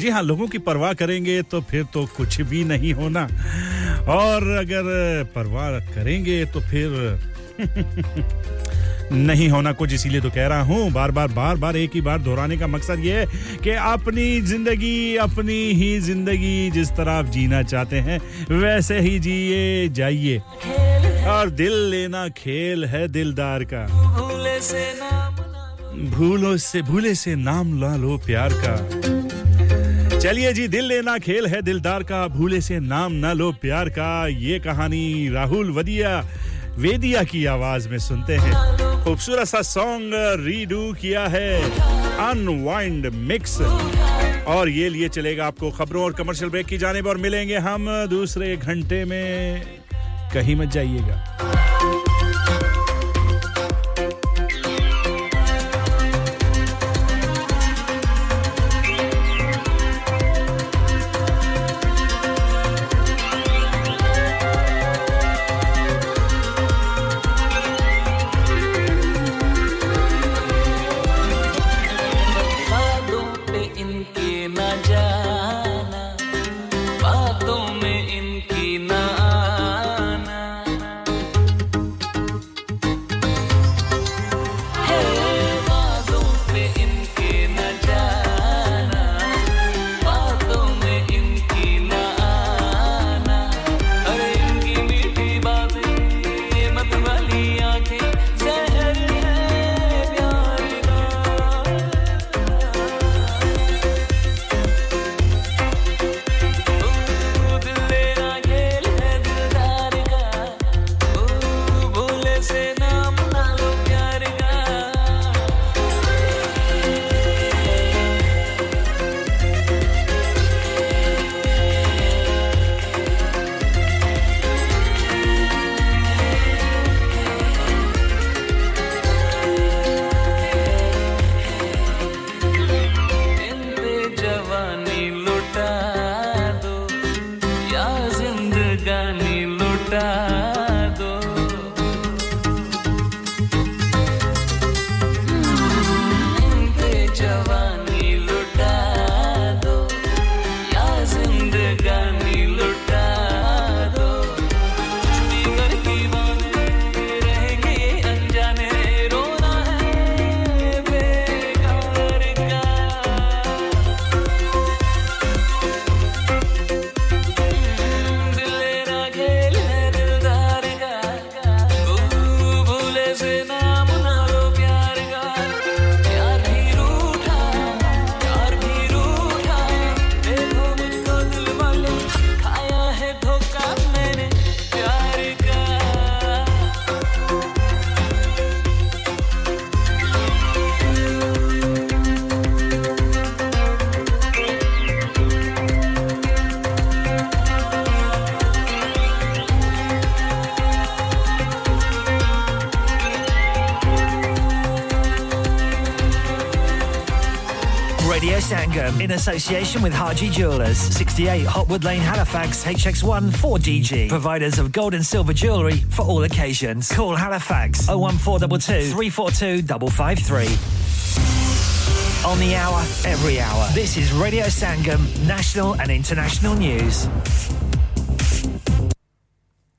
जी हां लोगों की परवाह करेंगे तो फिर तो कुछ भी नहीं होना और अगर परवाह करेंगे तो फिर नहीं होना कुछ इसीलिए तो कह रहा हूं बार-बार एक ही बार दोहराने का मकसद यह है कि अपनी ही जिंदगी जिस तरह आप जीना चाहते हैं वैसे ही जिए जाइए और दिल लेना खेल है दिलदार का भूले से नाम ला लो प्यार का चलिए जी दिल लेना खेल है दिलदार का भूले से नाम ना लो प्यार का ये कहानी राहुल वेदिया की आवाज में सुनते हैं खूबसूरत सा सॉन्ग रीडू किया है अनवाइंड मिक्स और ये लिए चलेगा आपको खबरों और कमर्शियल ब्रेक की जानिब और मिलेंगे हम दूसरे घंटे में कहीं मत जाइएगा in association with Haji Jewellers, 68 Hopwood Lane, Halifax, HX1 4DG. Providers of gold and silver jewellery for all occasions. Call Halifax 01422 342 553. On the hour, every hour. This is Radio Sangam, national and international news.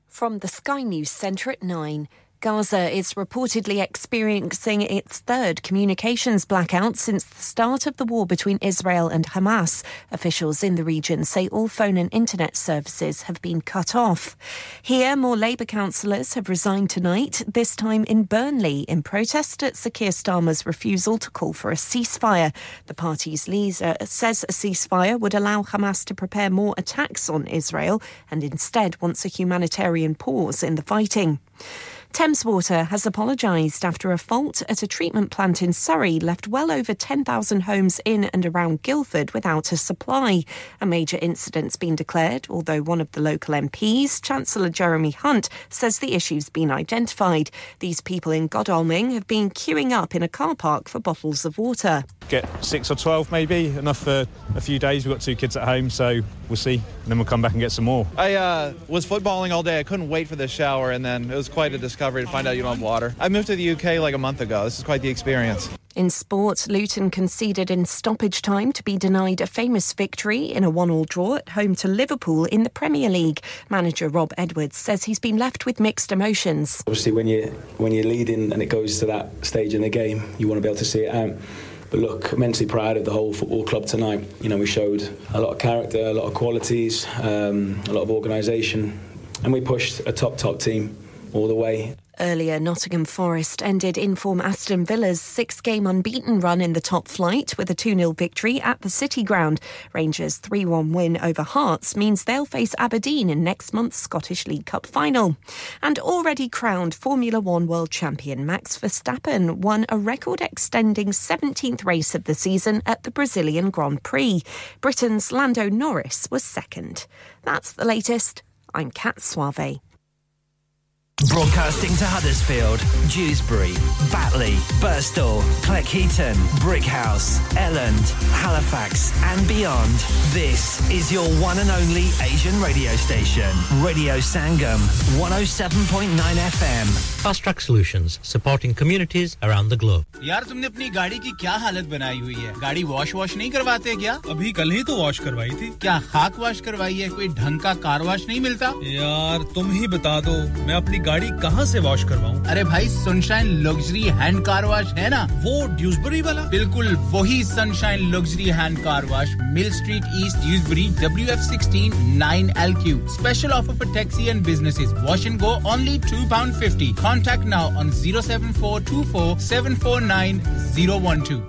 From the Sky News Centre at 9. Gaza is reportedly experiencing its third communications blackout since the start of the war between Israel and Hamas. Officials in the region say all phone and internet services have been cut off. Here, more Labour councillors have resigned tonight, this time in Burnley, in protest at Sir Keir Starmer's refusal to call for a ceasefire. The party's leader says a ceasefire would allow Hamas to prepare more attacks on Israel and instead wants a humanitarian pause in the fighting. Thames Water has apologised after a fault at a treatment plant in Surrey left well over 10,000 homes in and around Guildford without a supply. A major incident's been declared, although one of the local MPs, Chancellor Jeremy Hunt, says the issue's been identified. These people in Godalming have been queuing up in a car park for bottles of water. Get 6 or 12 maybe, enough for a few days. We've got two kids at home, so we'll see. And then we'll come back and get some more. I was footballing all day. I couldn't wait for the shower, and then it was quite a discussion. discovery to find out you don't have water. I moved to the UK like a month ago. This is quite the experience. In sports, Luton conceded in stoppage time to be denied a famous victory in a 1-1 draw at home to Liverpool in the Premier League. Manager Rob Edwards says he's been left with mixed emotions. Obviously, when you're leading and it goes to that stage in the game, you want to be able to see it out. But look, immensely proud of the whole football club tonight. You know, we showed a lot of character, a lot of qualities, a lot of organisation, and we pushed a top team all the way. Earlier, Nottingham Forest ended in-form Aston Villa's six-game unbeaten run in the top flight with a 2-0 victory at the City Ground. Rangers' 3-1 win over Hearts means they'll face Aberdeen in next month's Scottish League Cup final. And already crowned Formula One world champion Max Verstappen won a record-extending 17th race of the season at the Brazilian Grand Prix. Britain's Lando Norris was second. That's the latest. I'm Kat Suave. Broadcasting to Huddersfield, Dewsbury, Batley, Birstall, Cleckheaton, Brickhouse, Elland, Halifax and beyond. This is your one and only Asian radio station, Radio Sangam, 107.9 FM. Fast Track Solutions, supporting communities around the globe. यार तुमने अपनी गाड़ी की क्या हालत बनाई हुई है? गाड़ी वॉश नहीं करवाते क्या? अभी कल ही तो वॉश करवाई थी। क्या खाक वॉश करवाई है? कोई ढंग का कार वॉश नहीं मिलता? यार तुम ही बता दो, मैं अपनी गाड़ी कहां से वॉश करवाऊं? अरे भाई Sunshine luxury hand car wash है ना, वो ड्यूसबरी वाला, बिल्कुल वही Sunshine luxury hand car wash, Mill Street East Dewsbury WF16 9LQ. Special offer for taxi and businesses. Wash and go only £2.50. Contact now on 07424749012.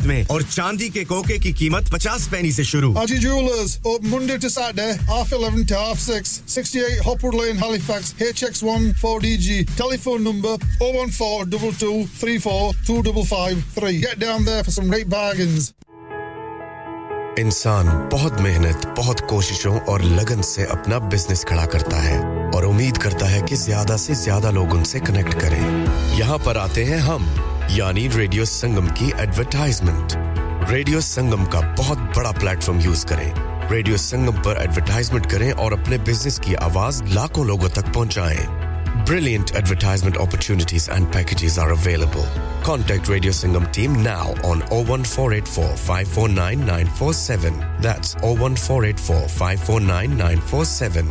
में और चांदी के कोके की कीमत 50 पैसे से शुरू. Haji Jewellers, open Monday to Saturday, 11:30 to 6:30, 68 Hopwood Lane, Halifax, HX1 4DG. Telephone number 01422342553. Get down there for some great bargains. इंसान बहुत मेहनत, बहुत कोशिशों और लगन से अपना बिजनेस खड़ा करता है और उम्मीद करता है कि ज्यादा से ज्यादा लोग उनसे कनेक्ट करें. यहाँ पर आते हैं हम, यानी रेडियो संगम की एडवर्टाइजमेंट. रेडियो संगम का बहुत बड़ा प्लेटफॉर्म यूज करें. रेडियो संगम पर एडवर्टाइजमेंट करें और अपने बिजनेस की आवाज लाखों लोगों तक पहुंचाएं. Brilliant advertisement opportunities and packages are available. Contact Radio Sangam team now on 01484 549 947. That's 01484 549 947.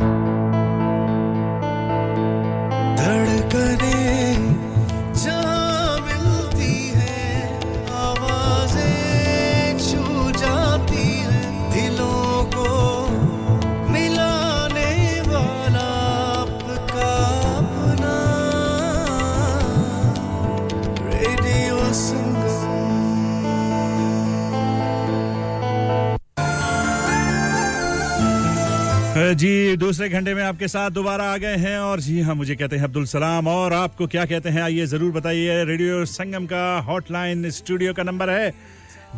जी दूसरे घंटे में आपके साथ दोबारा आ गए हैं और जी हां मुझे कहते हैं अब्दुल सलाम और आपको क्या कहते हैं आइए जरूर बताइए. रेडियो संगम का हॉटलाइन स्टूडियो का नंबर है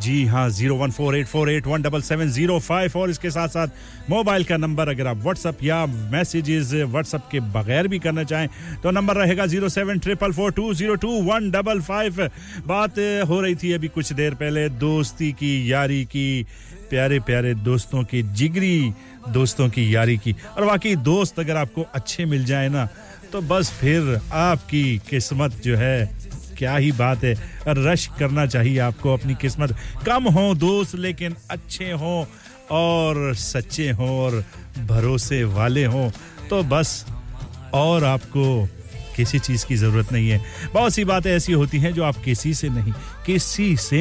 जी हां 01484817705 और इसके साथ साथ मोबाइल का नंबर अगर आप WhatsApp या मैसेजेस WhatsApp के बगैर भी करना चाहें तो नंबर रहेगा 07444202155. बात हो रही थी अभी कुछ देर पहले दोस्ती की, यारी की, प्यारे प्यारे दोस्तों की, जिगरी दोस्तों की यारी की. और वाकई दोस्त अगर आपको अच्छे मिल जाए ना तो बस फिर आपकी किस्मत जो है क्या ही बात है. रश करना चाहिए आपको, अपनी किस्मत. कम हो दोस्त लेकिन अच्छे हो और सच्चे हो और भरोसे वाले हो तो बस और आपको किसी चीज की जरूरत नहीं है. बहुत सी बातें ऐसी होती हैं जो आप किसी से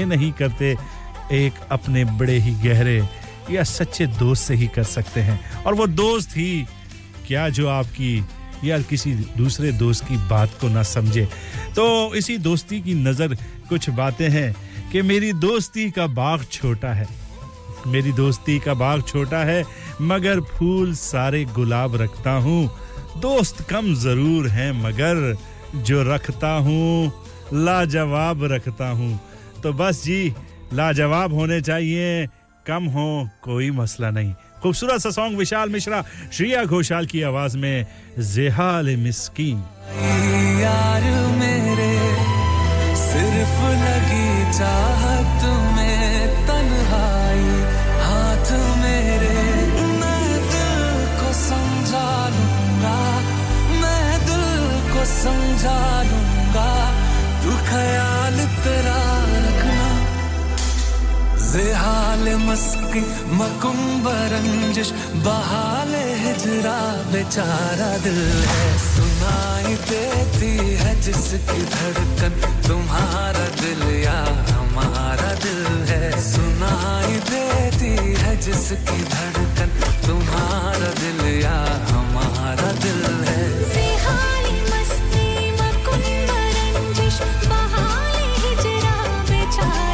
नहीं करते, एक अपने बड़े ही गहरे या सच्चे दोस्त से ही कर सकते हैं. और वो दोस्त ही क्या जो आपकी या किसी दूसरे दोस्त की बात को ना समझे. तो इसी दोस्ती की नज़र कुछ बातें हैं कि मेरी दोस्ती का बाग छोटा है, मेरी दोस्ती का बाग छोटा है मगर फूल सारे गुलाब रखता हूँ. दोस्त कम ज़रूर हैं मगर जो रखता हूँ लाजवाब रखता हूँ तो बस जी लाजवाब होने चाहिए कम हो कोई मसला नहीं खूबसूरत सा सॉन्ग विशाल मिश्रा श्रेया घोषाल की आवाज में ज़ेहाल मिस्कीन यार मेरे सिर्फ लगी चाहत में तन्हाई हाथ मेरे मैं दिल को समझा लूंगा मैं दिल को समझा लूंगा तू ख्याल तेरा रखना ज़ेहाल मस्की मकुंब रंजिश बहाल हिजरा बेचारा दिल है सुनाई देती है जिसकी धड़कन तुम्हारा दिल या हमारा दिल है सुनाई देती है जिसकी धड़कन तुम्हारा दिल या हमारा दिल है ज़ेहाल मस्की मकुंब रंजिश बहाल हिजरा बेचारा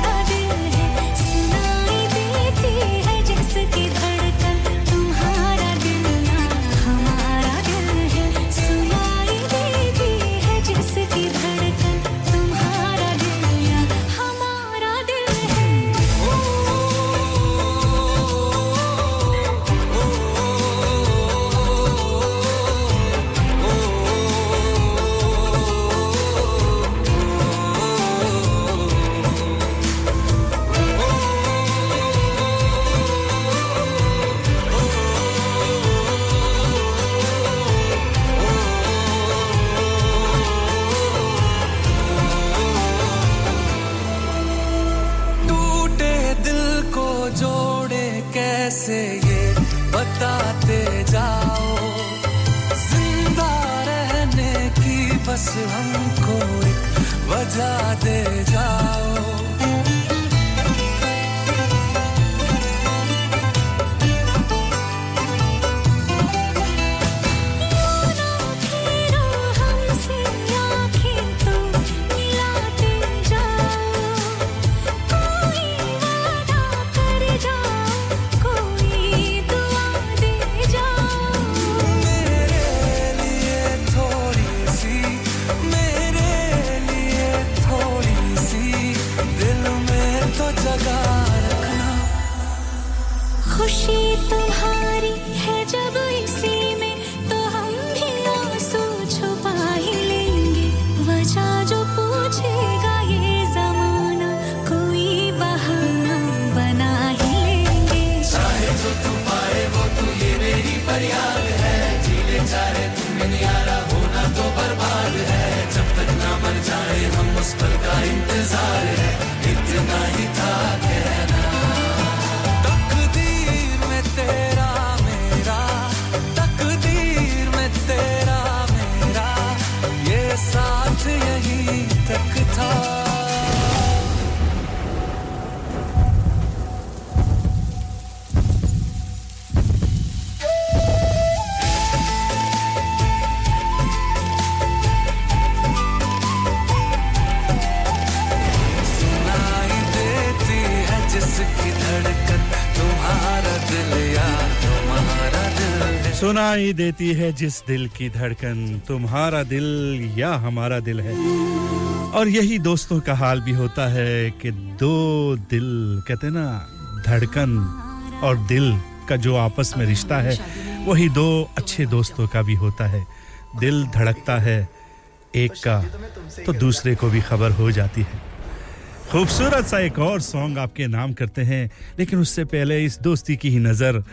से ये बताते जाओ जिंदा रहने की बस हमको एक वजह दे जाओ सुनाई देती है जिस दिल की धड़कन तुम्हारा दिल या हमारा दिल है और यही दोस्तों का हाल भी होता है कि दो दिल कहते ना धड़कन और दिल का जो आपस में रिश्ता है वही दो अच्छे दोस्तों का भी होता है दिल धड़कता है एक का तो दूसरे को भी खबर हो जाती है खूबसूरत सा एक और सॉन्ग आपके नाम करते हैं लेकिन उससे पहले इस दोस्ती की ही नजर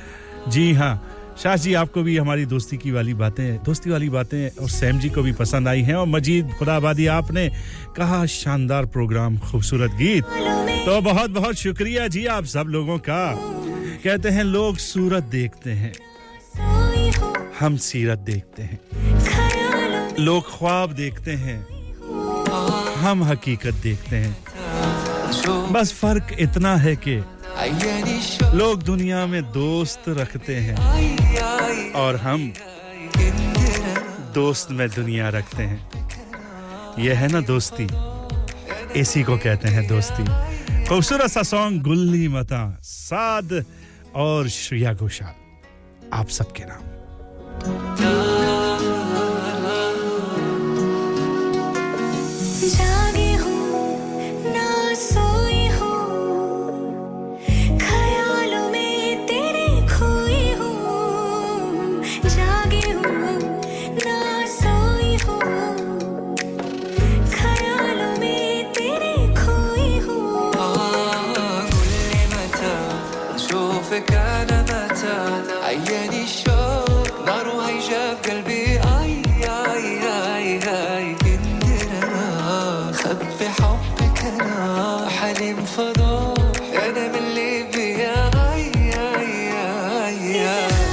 जी हां शाह जी आपको भी हमारी दोस्ती वाली बातें और सैम जी को भी पसंद आई हैं और मजीद खुदाबादी आपने कहा शानदार प्रोग्राम खूबसूरत गीत तो बहुत-बहुत शुक्रिया जी आप सब लोगों का कहते हैं लोग सूरत देखते हैं हम सीरत देखते हैं लोग ख्वाब देखते हैं हम हकीकत देखते हैं बस फर्क इतना है कि लोग दुनिया में दोस्त रखते हैं और हम दोस्त में दुनिया रखते हैं यह है ना दोस्ती इसी को कहते हैं दोस्ती खूबसूरत सा सॉन्ग गुल्ली मता साद और श्रेया घोषाल आप सबके नाम عياني الشوق نار وهيجا في قلبي اي اي اي اي قدر انا خبي حبك انا حلم فضوح انا من اللي بيا اي اي اي اي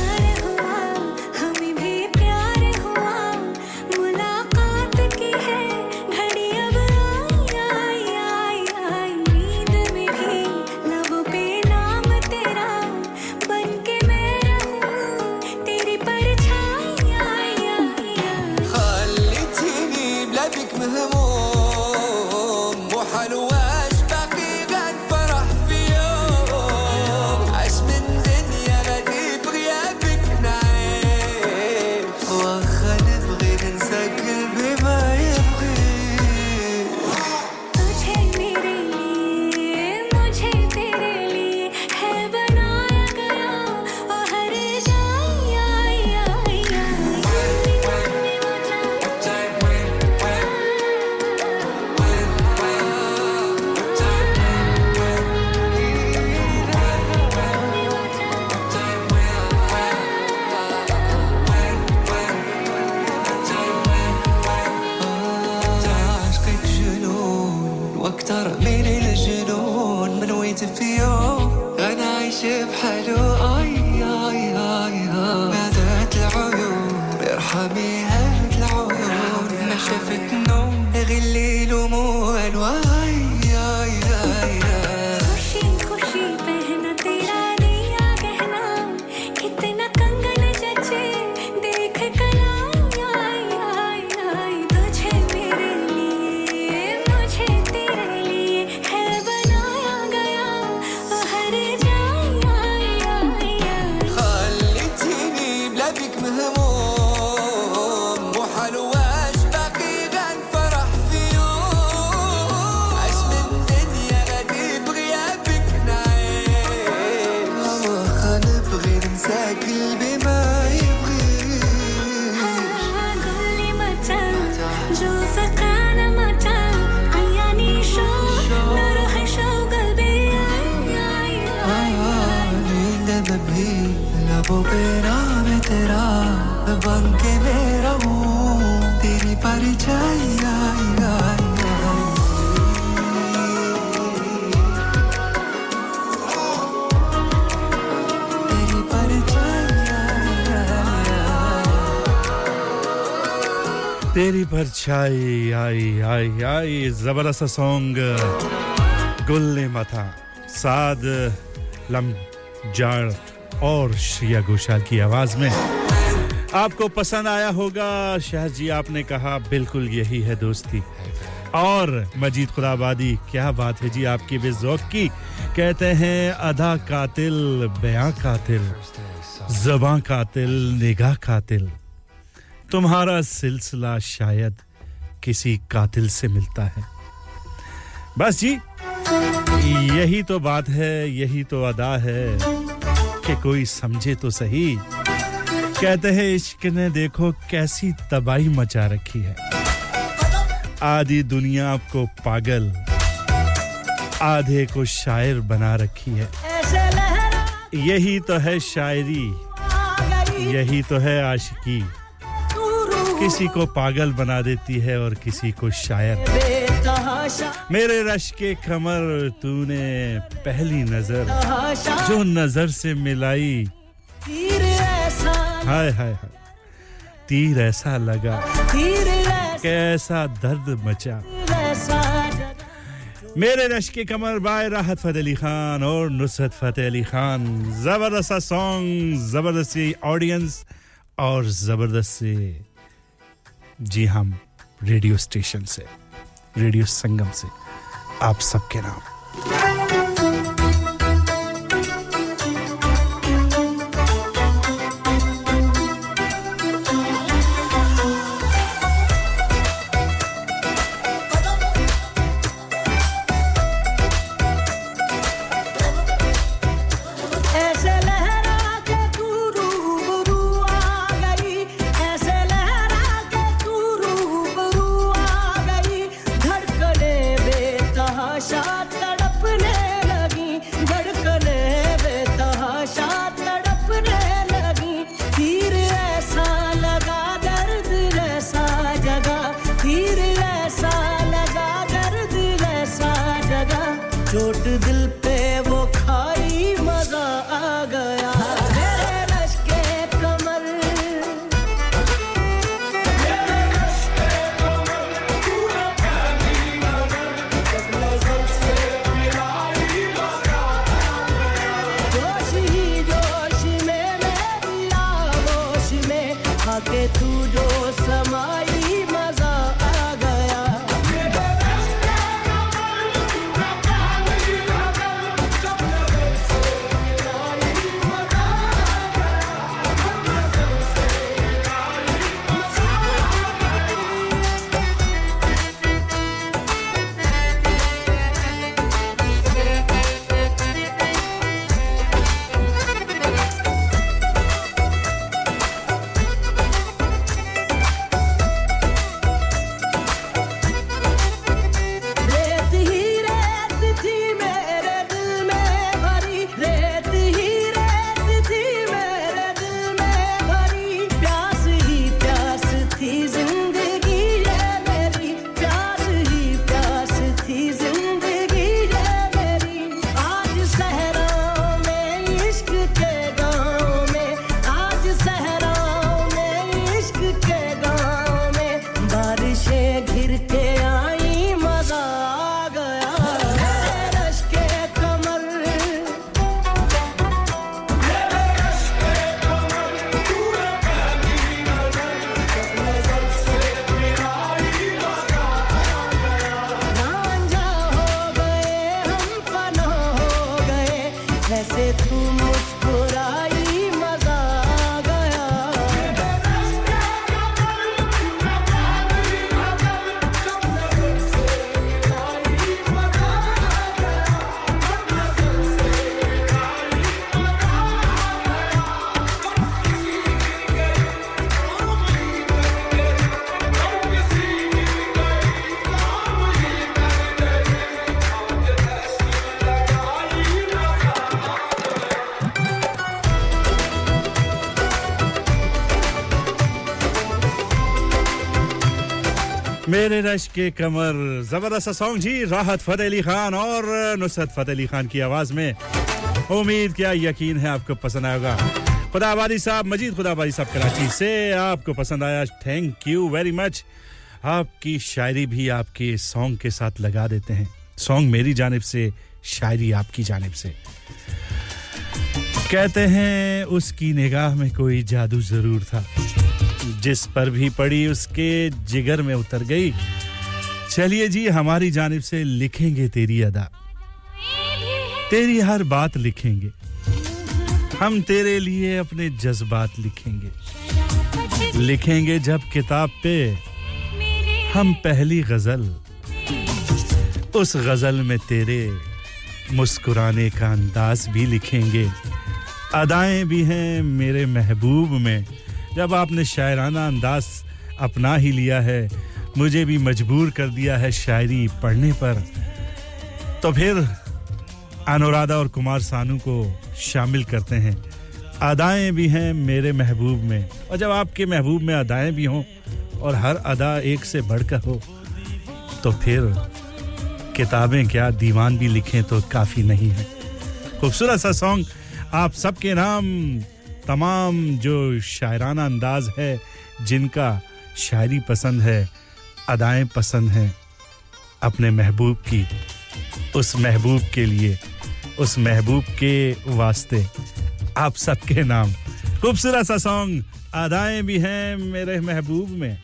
Chai, ai, ai, ai, zabardast song, gulle matha, saad, lamjar aur shia gushal ki awaaz mein. Aapko pasand aaya hoga, Shah ji, aapne kaha, bilkul yahi hai dosti. Aur Majid Khurabadi, kya baat hai ji, aapki bes zauq ki, kehte hain adha qatil, bayan qatil, zuban qatil, nigah qatil. तुम्हारा सिलसिला शायद किसी कातिल से मिलता है बस जी यही तो बात है यही तो अदा है कि कोई समझे तो सही कहते हैं इश्क ने देखो कैसी तबाही मचा रखी है आधी दुनिया को पागल आधे को शायर बना रखी है यही तो है शायरी यही तो है आशिकी किसी को पागल बना देती है और किसी को शायर मेरे रश के कमर तूने पहली नजर जो नजर से मिलाई हाय हाय हाय तीर ऐसा लगा कैसा दर्द मचा मेरे रश के कमर बाय राहत फतेह अली खान और नुसरत फतेह अली खान जबरदस्त सॉन्ग जबरदस्त ऑडियंस और जबरदस्त जी हम रेडियो स्टेशन से रेडियो संगम से आप सबके नाम मेरे रश के कमर जबरदस्त सॉन्ग जी राहत फतेह अली खान और नुसरत फतेह अली खान की आवाज में उम्मीद क्या यकीन है आपको पसंद आएगा खुदाबादी साहब मजीद खुदाबादी साहब कराची से आपको पसंद आया थैंक यू वेरी मच आपकी शायरी भी आपके सॉन्ग के साथ लगा देते हैं सॉन्ग मेरी जानिब से शायरी आपकी जानिब से कहते हैं उसकी निगाह में कोई जादू जरूर था जिस पर भी पड़ी उसके जिगर में उतर गई चलिए जी हमारी जानिब से लिखेंगे तेरी अदा तेरी हर बात लिखेंगे हम तेरे लिए अपने जज्बात लिखेंगे लिखेंगे जब किताब पे हम पहली गजल उस गजल में तेरे मुस्कुराने का अंदाज भी लिखेंगे अदाएं भी हैं मेरे महबूब में जब आपने शायराना अंदाज अपना ही लिया है मुझे भी मजबूर कर दिया है शायरी पढ़ने पर तो फिर अनुराधा और कुमार सानू को शामिल करते हैं अदाएं भी हैं मेरे महबूब में और जब आपके महबूब में अदाएं भी हों और हर अदा एक से बढ़कर हो तो फिर किताबें क्या दीवान भी लिखें तो काफ़ी नहीं है खूबसूरत सा सॉन्ग आप सबके नाम तमाम जो शायराना अंदाज है जिनका शायरी पसंद है अदाएं पसंद हैं अपने महबूब की उस महबूब के लिए उस महबूब के वास्ते आप सबके नाम खूबसूरत सा सॉन्ग अदाएं भी हैं मेरे महबूब में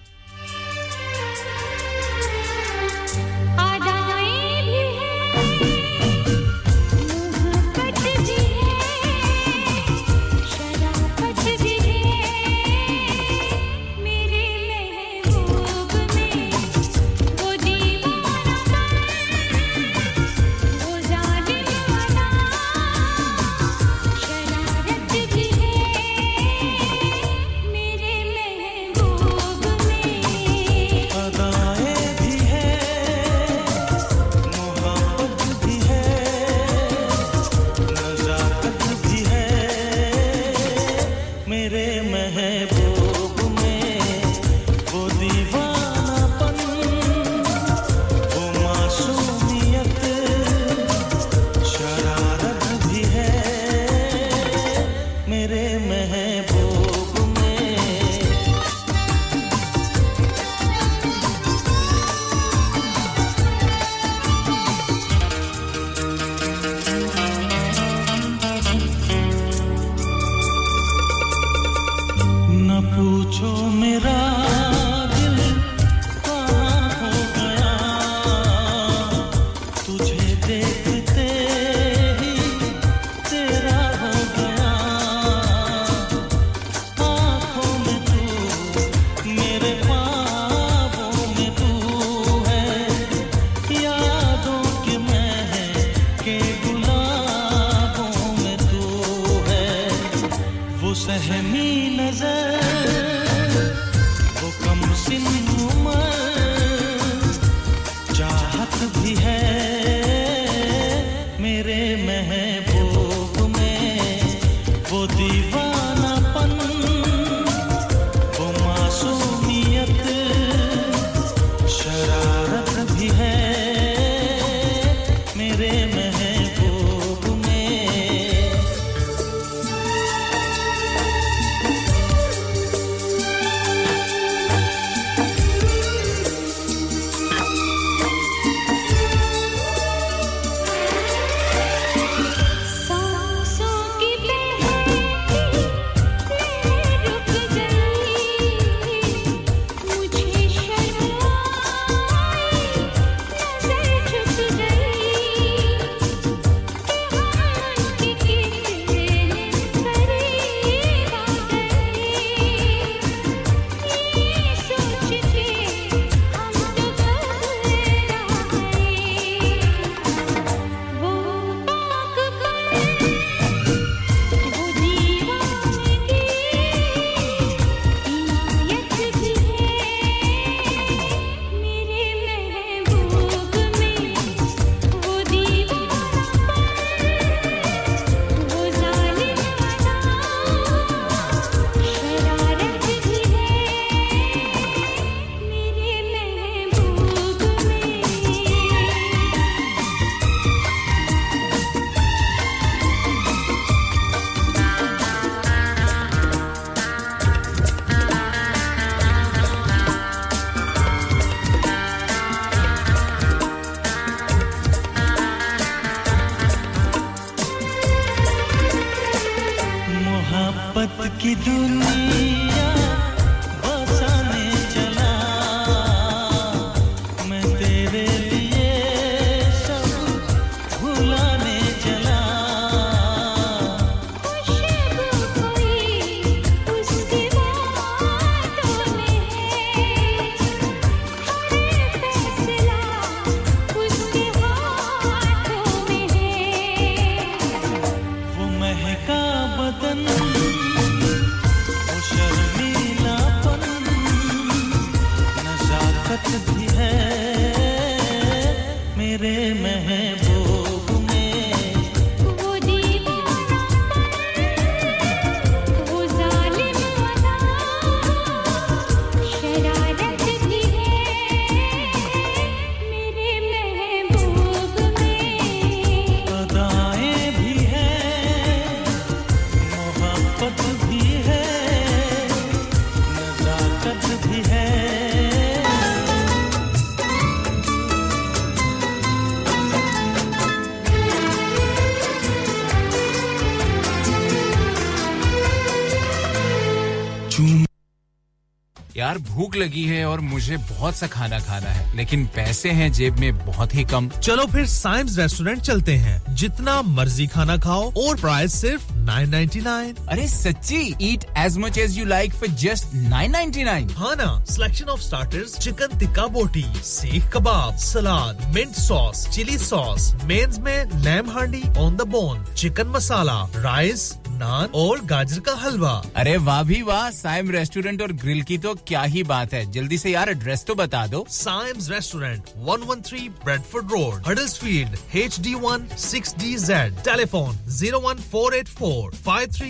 भूख लगी है और मुझे बहुत सा खाना खाना है लेकिन पैसे हैं जेब में बहुत ही कम चलो फिर साइम्स रेस्टोरेंट चलते हैं जितना मर्जी खाना खाओ और प्राइस सिर्फ 9.99 अरे सच्ची eat as much as you like for just 9.99 हाँ ना selection of starters chicken tikka boti seekh kebab salad mint sauce chili sauce mains में lamb handi on the bone chicken masala rice नान और गाजर का हलवा अरे वाह भी वाह साइम रेस्टोरेंट और ग्रिल की तो क्या ही बात है जल्दी से यार एड्रेस तो बता दो Saims Restaurant 113 Bradford Road Huddersfield HD1 6DZ telephone 01484 539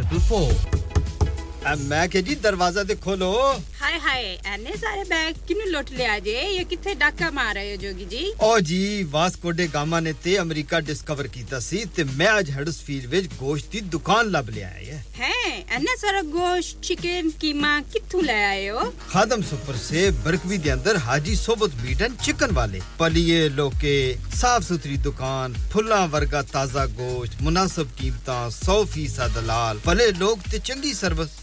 444 अब मैं के जी दरवाजा दे खोलो हाय हाय एने सारे बैग किने लुट ले आजे ये किथे डाका मार रहे हो जोगी जी ओ जी वास्को डे गामा ने ते अमेरिका डिस्कवर कीता सी ते मैं आज हडर्सफील्ड विच गोश्त दी दुकान लब ले आए हैं एने सारा गोश्त चिकन कीमा किथू ले आए हो खादम सुपर से बरकवी दे अंदर हाजी सोबत मीट एंड चिकन वाले पलिए लोके साफ सुथरी दुकान फुल्ला वर्गा ताजा गोश्त मुनासिब कीमतां 100% दलाल भले लोग ते चंगी सर्विस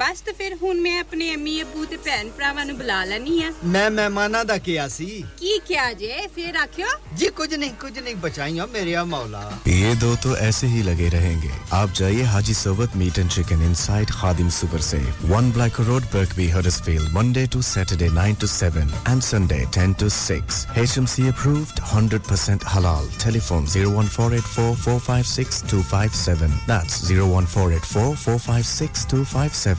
बस तो फिर हुन मैं अपने अम्मी अब्बू ते भैन भरावां नु बुला लैनी आ मैं मेहमानां दा किया सी की क्या जे फिर आखियो जी कुछ नहीं बचाइयो मेरे आ मौला ये दो तो ऐसे ही लगे रहेंगे आप जाइए Haji Sobat meet and chicken inside Khadim super से 1 Black Road Birkby Huddersfield Monday to Saturday 9 to 7 and Sunday 10 to 6 HMC approved 100% halal telephone 01484456257 that's 01484456257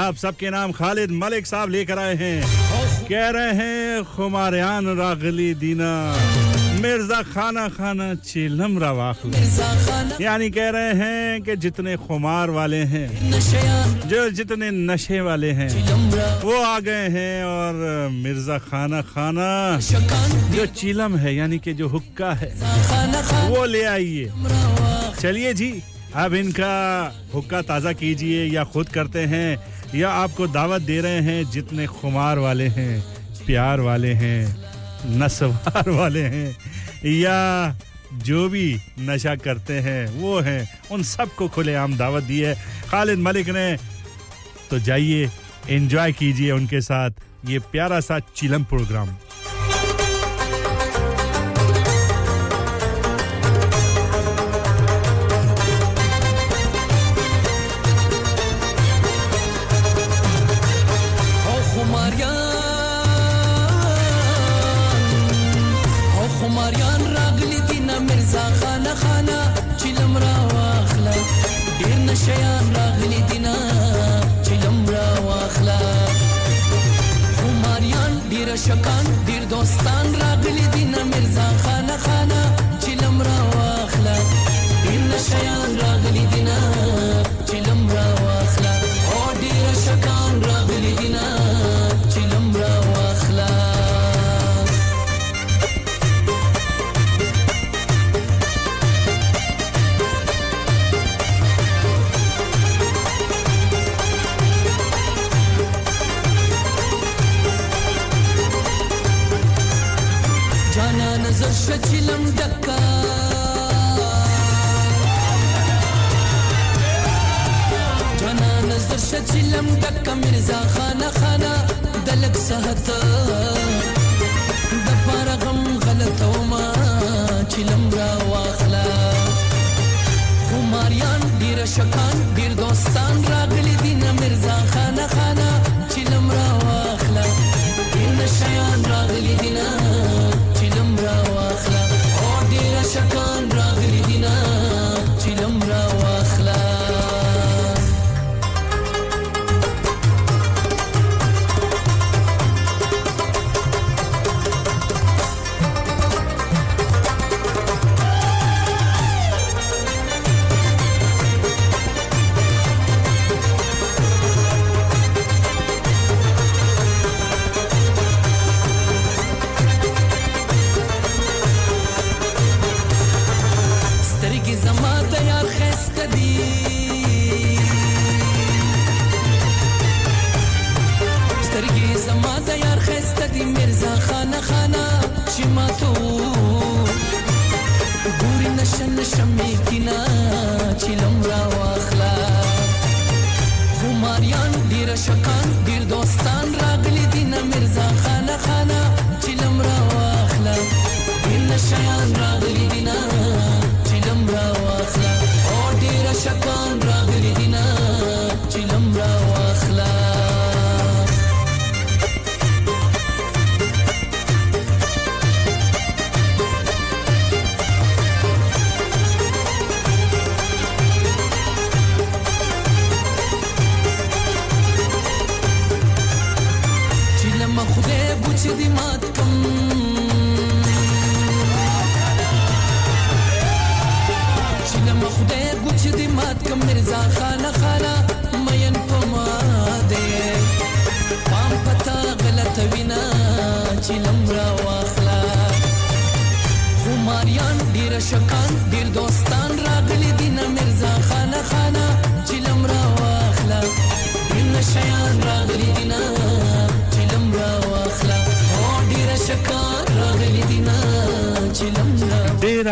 आप सबके नाम खालिद मलिक साहब लेकर आए हैं कह रहे हैं खुमारियान रागली दीना मिर्जा खाना खाना चिलम रवाखल यानी कह रहे हैं कि जितने खुमार वाले हैं जो जितने नशे वाले हैं वो आ गए हैं और मिर्जा खाना खाना जो चिलम है यानी कि जो हुक्का है वो ले आइए चलिए जी अब इनका हुक्का ताज़ा कीजिए या खुद करते हैं या आपको दावत दे रहे हैं जितने खुमार वाले हैं प्यार वाले हैं नसवार वाले हैं या जो भी नशा करते हैं वो हैं उन सबको खुलेआम दावत दी है खालिद मलिक ने तो जाइए एंजॉय कीजिए उनके साथ ये प्यारा सा चिलम प्रोग्राम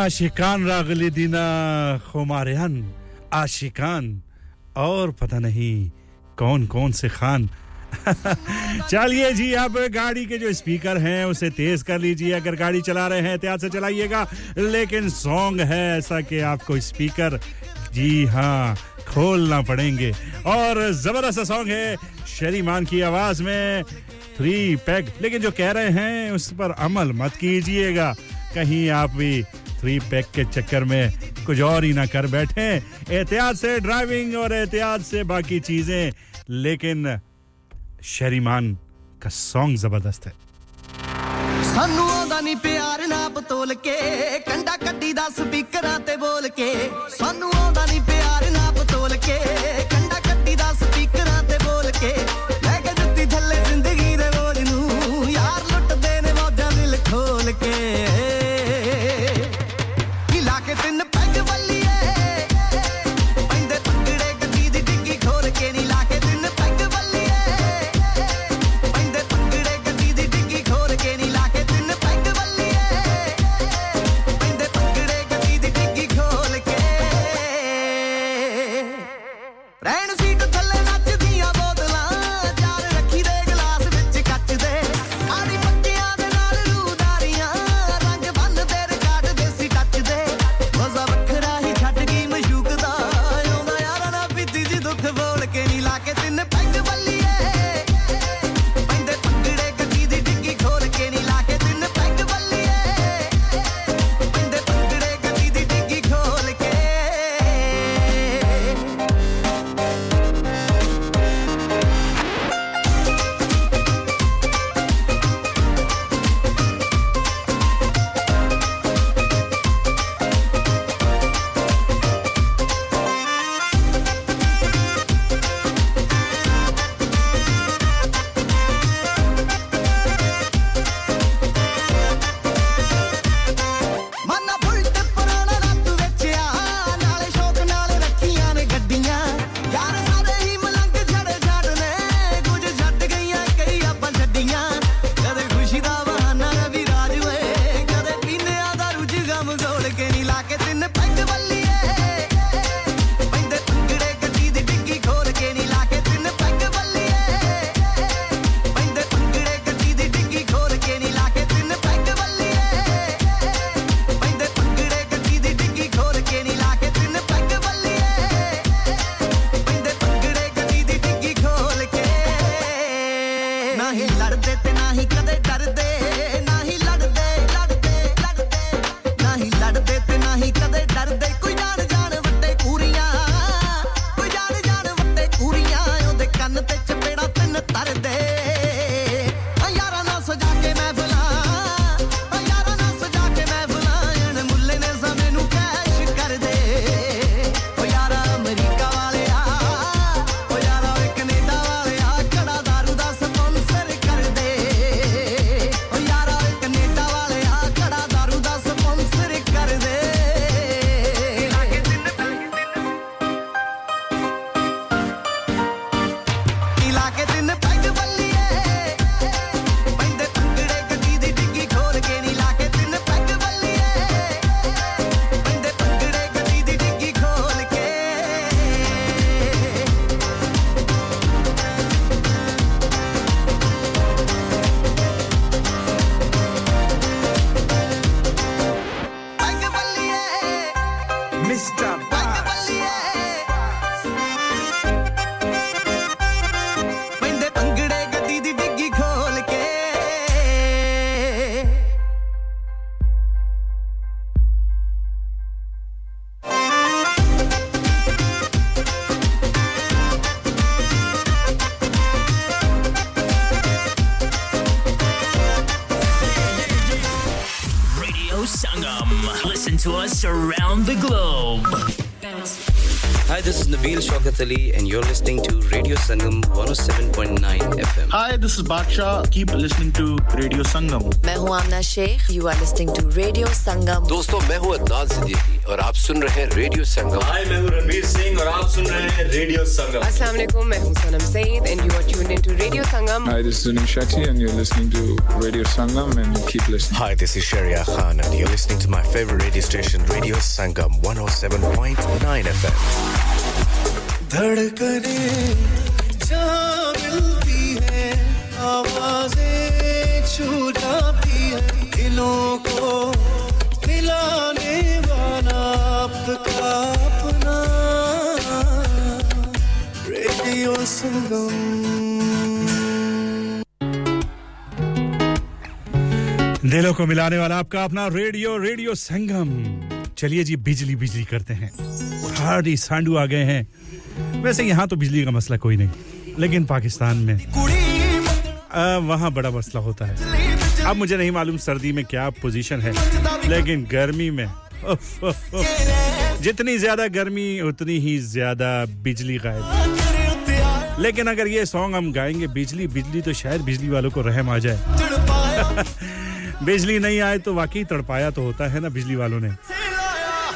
आशिकान रागली दीना खुमारियन आशिकान और पता नहीं कौन-कौन से खान चलिए जी अब गाड़ी के जो स्पीकर हैं उसे तेज कर लीजिए अगर गाड़ी चला रहे हैं एहतियात से चलाइएगा लेकिन सॉन्ग है ऐसा कि आपको स्पीकर जी हां खोलना पड़ेंगे और जबरदस्त सॉन्ग है शरीमान की आवाज में 3 पैग लेकिन जो कह रहे हैं उस पर अमल मत कीजिएगा कहीं आप भी 3 पैक के चक्कर में कुछ और ही ना कर बैठें एहतियात से ड्राइविंग और एहतियात से बाकी चीजें लेकिन शरीमान का सॉन्ग जबरदस्त है सानुदा नी प्यार ना बतोल के कंडा कड्डी दा स्पीकरां ते बोल के सानुदा नी प्यार ना बतोल के कंडा कड्डी दा स्पीकरां ते बोल के मैं कह दित्ती थल्ले जिंदगी दे बोल नू यार लुट दे ने मौजां दिल खोल के रहन सीट थल्ले नचदियां बोतलां चार रखी दे ग्लास विच कच दे Mr. Badshah. Around the globe. Hi, this is Nabeel Shaukat Ali, and you're listening to Radio Sangam 107.9 FM. Hi, this is Badshah. Keep listening to Radio Sangam. मैं हूँ आमना Sheikh. You are listening to Radio Sangam. दोस्तों, मैं हूँ अदनान सिद्दीकी और आप सुन रहे हैं Radio Sangam. Hi, मैं हूँ रणवीर सिंह और आप सुन रहे हैं Radio Sangam. Assalam Alaikum, मैं हूँ सनम Saeed and you are tuned into Radio Sangam. Hi, this is Zunin Shakti and you're listening to Radio Sangam and keep listening. Hi, this is Sharia Khan and you're listening to my favorite radio station Radio Sangam 107.9 FM. धड़कनें जहाँ मिलती है आवाजें छू जाती है दिलों को मिलाने वाला आपका अपना रेडियो संगम दिलों को मिलाने वाला आपका अपना रेडियो संगम चलिए जी बिजली करते हैं हार्डी सांडू आ गए हैं वैसे यहां तो बिजली का मसला कोई नहीं लेकिन पाकिस्तान में वहां बड़ा मसला होता है अब मुझे नहीं मालूम सर्दी में क्या पोजीशन है लेकिन गर्मी में जितनी ज्यादा गर्मी उतनी ही ज्यादा बिजली गायब लेकिन अगर ये सॉन्ग हम गाएंगे बिजली बिजली तो शायद बिजली वालों को रहम आ जाए बिजली नहीं आए तो वाकई तड़पाया तो होता है ना बिजली वालों ने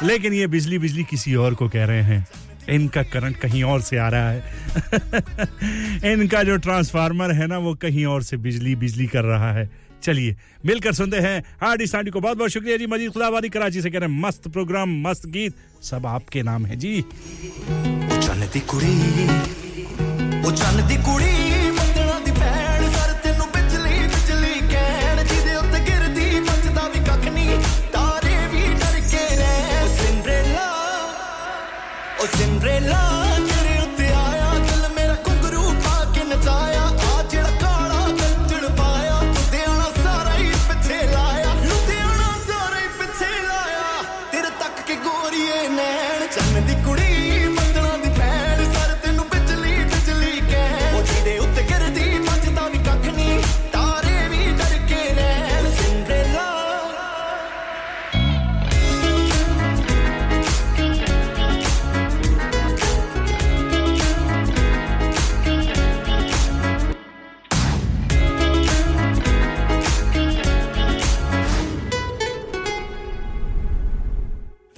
लेकिन ये बिजली किसी और को कह रहे हैं इनका करंट कहीं और से आ रहा है इनका जो ट्रांसफार्मर है ना वो कहीं और से बिजली कर रहा है चलिए मिलकर सुनते हैं हार्डी सांडी को बहुत-बहुत शुक्रिया जी मजीद खुलाबारी कराची से कह रहे हैं मस्त प्रोग्राम मस्त गीत सब आपके नाम है जी वो चलती कुड़ी मंदड़ा दी भैण सर तेनु बिजली बिजली कहण जी दे उत्ते गिरदी बचदा भी कख नहीं तारे भी डर के रह सिंड्रेला तेरे उत्ते आया दिल मेरा घुंघरू पा के नचाया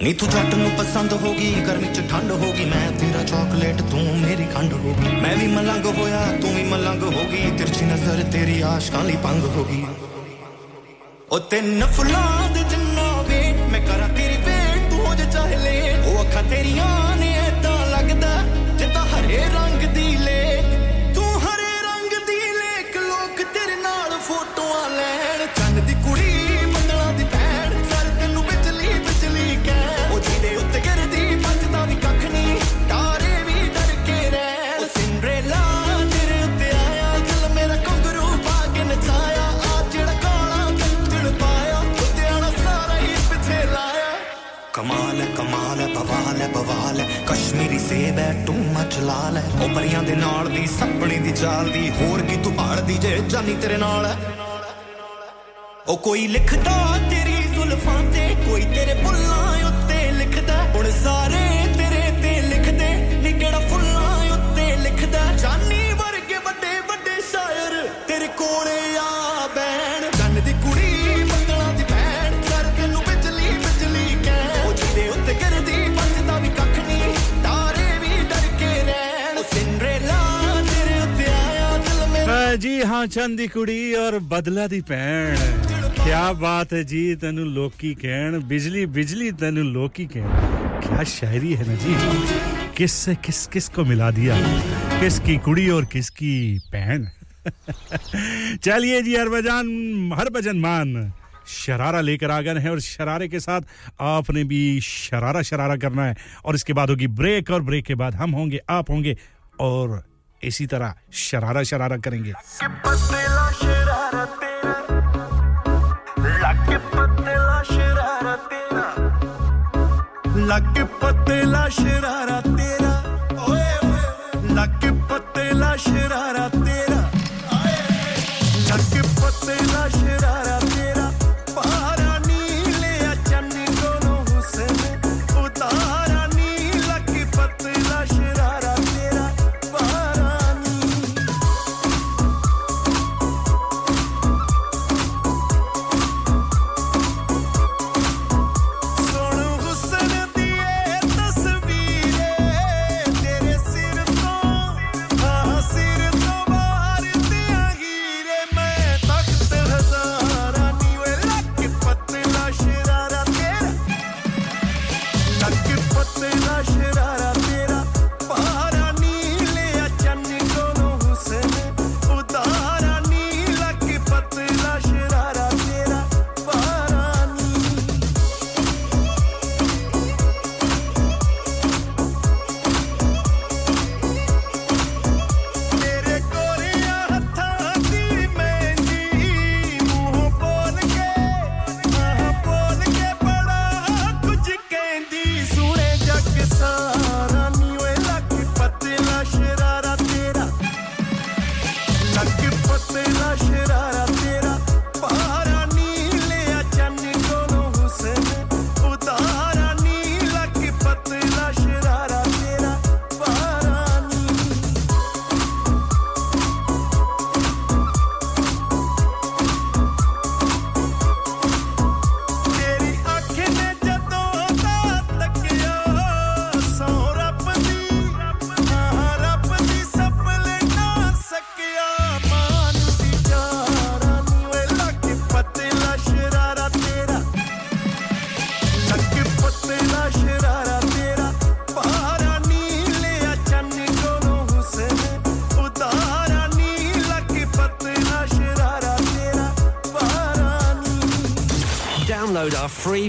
नी तू जट नू पसंद होगी गर्मी च ठंड होगी मैं तेरा चॉकलेट तू मेरी खंड होगी मैं भी मलंग होया तू भी मलंग होगी तिरछी नजर तेरी आशिकां ली पंग होगी ओ तेन फुलाद जिन्ना वेट मैं करा तेरी वेट तू हो जा चाहे ले ओ अखा तेरियां ने ऐदा लगदा जिदा हरे रंग दी ले तू हरे रंग दी ले लोक तेरे नाल फोटोआं लैण चंद दी कुड़ी बवाल है कश्मीरी सेब है तू मच लाल है ओ परियां दे नाल दी सपने दी चाल दी होर की तू भाड़ दी जे जानी तेरे नाल है ओ कोई लिखदा तेरी जुल्फां ते कोई तेरे बुल्लां उत्ते लिखदा हुन सारे तेरे ते लिखदे नी केड़ा फुल्लां उत्ते लिखदा जानी वर्गे बड़े बड़े शायर तेरे कोले आ बैण चंद दी कुड़ी बंदला दी भैण सर तेनु बिजली बिजली कह ओ जिदे उत्ते करदी जी हां चंदी कुड़ी और बदला दी पैण क्या बात है जी तनु लोकी कहण बिजली तनु लोकी कहण क्या शायरी है ना जी किस से किस को मिला दिया किसकी कुड़ी और किसकी पैण चलिए जी हरभजन मान शरारा लेकर आ गए हैं और शरारे के साथ आपने भी शरारा शरारा करना है और इसके बाद होगी ब्रेक और ब्रेक के बाद हम होंगे आप होंगे और इसी तरह शरारा शरारा करेंगे लग पतला शरारा तेरा ओए लग पतला शरारा तेरा आए लग पतला शरारा तेरा पहाड़ा नीले चन्नी दोनों हुसैन उतारा नी लग पतला शरारा तेरा पहाड़ा नी Free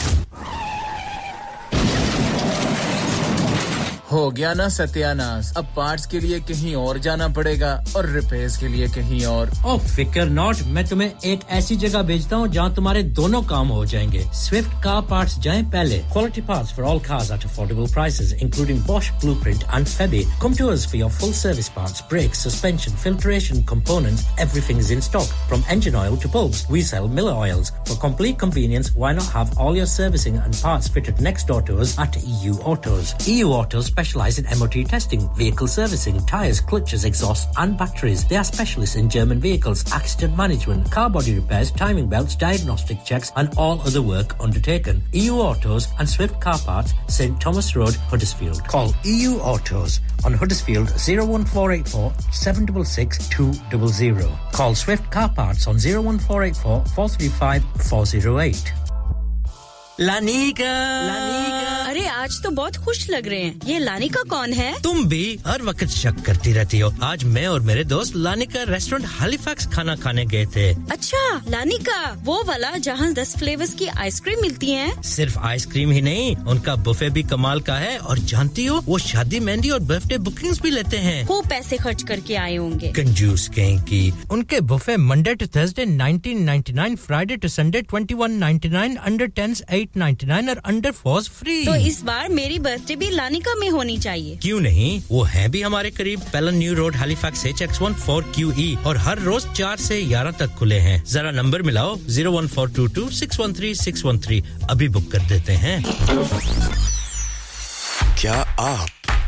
हो गया ना सत्यानाश अब पार्ट्स के लिए कहीं और जाना पड़ेगा और रिपेयर्स के लिए कहीं और ओ फिकर नॉट मैं तुम्हें एक ऐसी जगह भेजता हूं जहां तुम्हारे दोनों काम हो जाएंगे Swift Car Parts जाएं पहले quality parts for all cars at affordable prices including Bosch Blueprint and Febby come to us for your full service parts brakes suspension filtration components everything is in stock from engine oil to bulbs we sell Miller oils for complete convenience why not have all your servicing and parts fitted next door to us at EU Autos EU Autos specialize in MOT testing, vehicle servicing, tyres, clutches, exhausts and batteries. They are specialists in German vehicles, accident management, car body repairs, timing belts, diagnostic checks and all other work undertaken. EU Autos and Swift Car Parts, St Thomas Road, Huddersfield. Call EU Autos on Huddersfield 01484 766 200. Call Swift Car Parts on 01484 435 408. लानिका लानिका अरे आज तो बहुत खुश लग रहे हैं ये लानिका कौन है तुम भी हर वक्त शक करती रहती हो आज मैं और मेरे दोस्त लानिका रेस्टोरेंट हैलिफैक्स खाना खाने गए थे अच्छा लानिका वो वाला जहां 10 फ्लेवर्स की आइसक्रीम मिलती है सिर्फ आइसक्रीम ही नहीं उनका बुफे भी कमाल का है और जानती हो वो शादी मेहंदी और बर्थडे बुकिंग्स भी लेते हैं खूब पैसे खर्च करके आए होंगे कंजूस कहीं की उनके buffet Monday to Thursday 1999 Friday to Sunday 2199 under 10s 99 और अंडर फोर्स फ्री तो इस बार मेरी बर्थडे भी लानिका में होनी चाहिए क्यों नहीं वो है भी हमारे करीब Pellon New Road Halifax HX14QE और हर रोज 4 से 11 तक खुले हैं जरा नंबर मिलाओ 01422613613 अभी बुक कर देते हैं क्या आप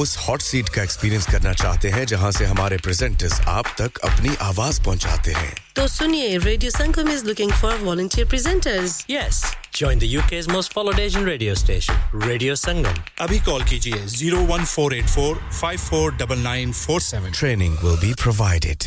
उस हॉट सीट का एक्सपीरियंस करना चाहते हैं जहां से हमारे प्रेजेंटर्स आप तक अपनी आवाज पहुंचाते हैं तो सुनिए Radio Sangam is looking for volunteer presenters yes Join the UK's most followed Asian radio station, Radio Sangam. Abhi call kijiye 01484 549947. Training will be provided.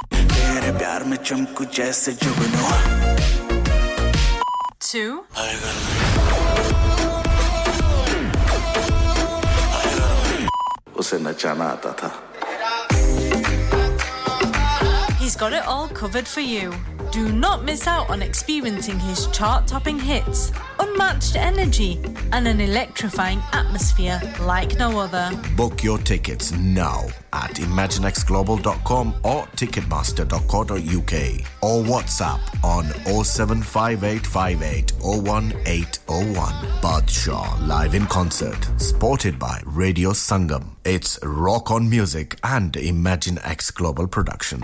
he's got it all covered for you. Do not miss out on experiencing his chart-topping hits, unmatched energy, and an electrifying atmosphere like no other. Book your tickets now at ImagineXGlobal.com or Ticketmaster.co.uk or WhatsApp on 07585801801. Badshah live in concert, supported by Radio Sangam. It's Rock on Music and ImagineX Global production.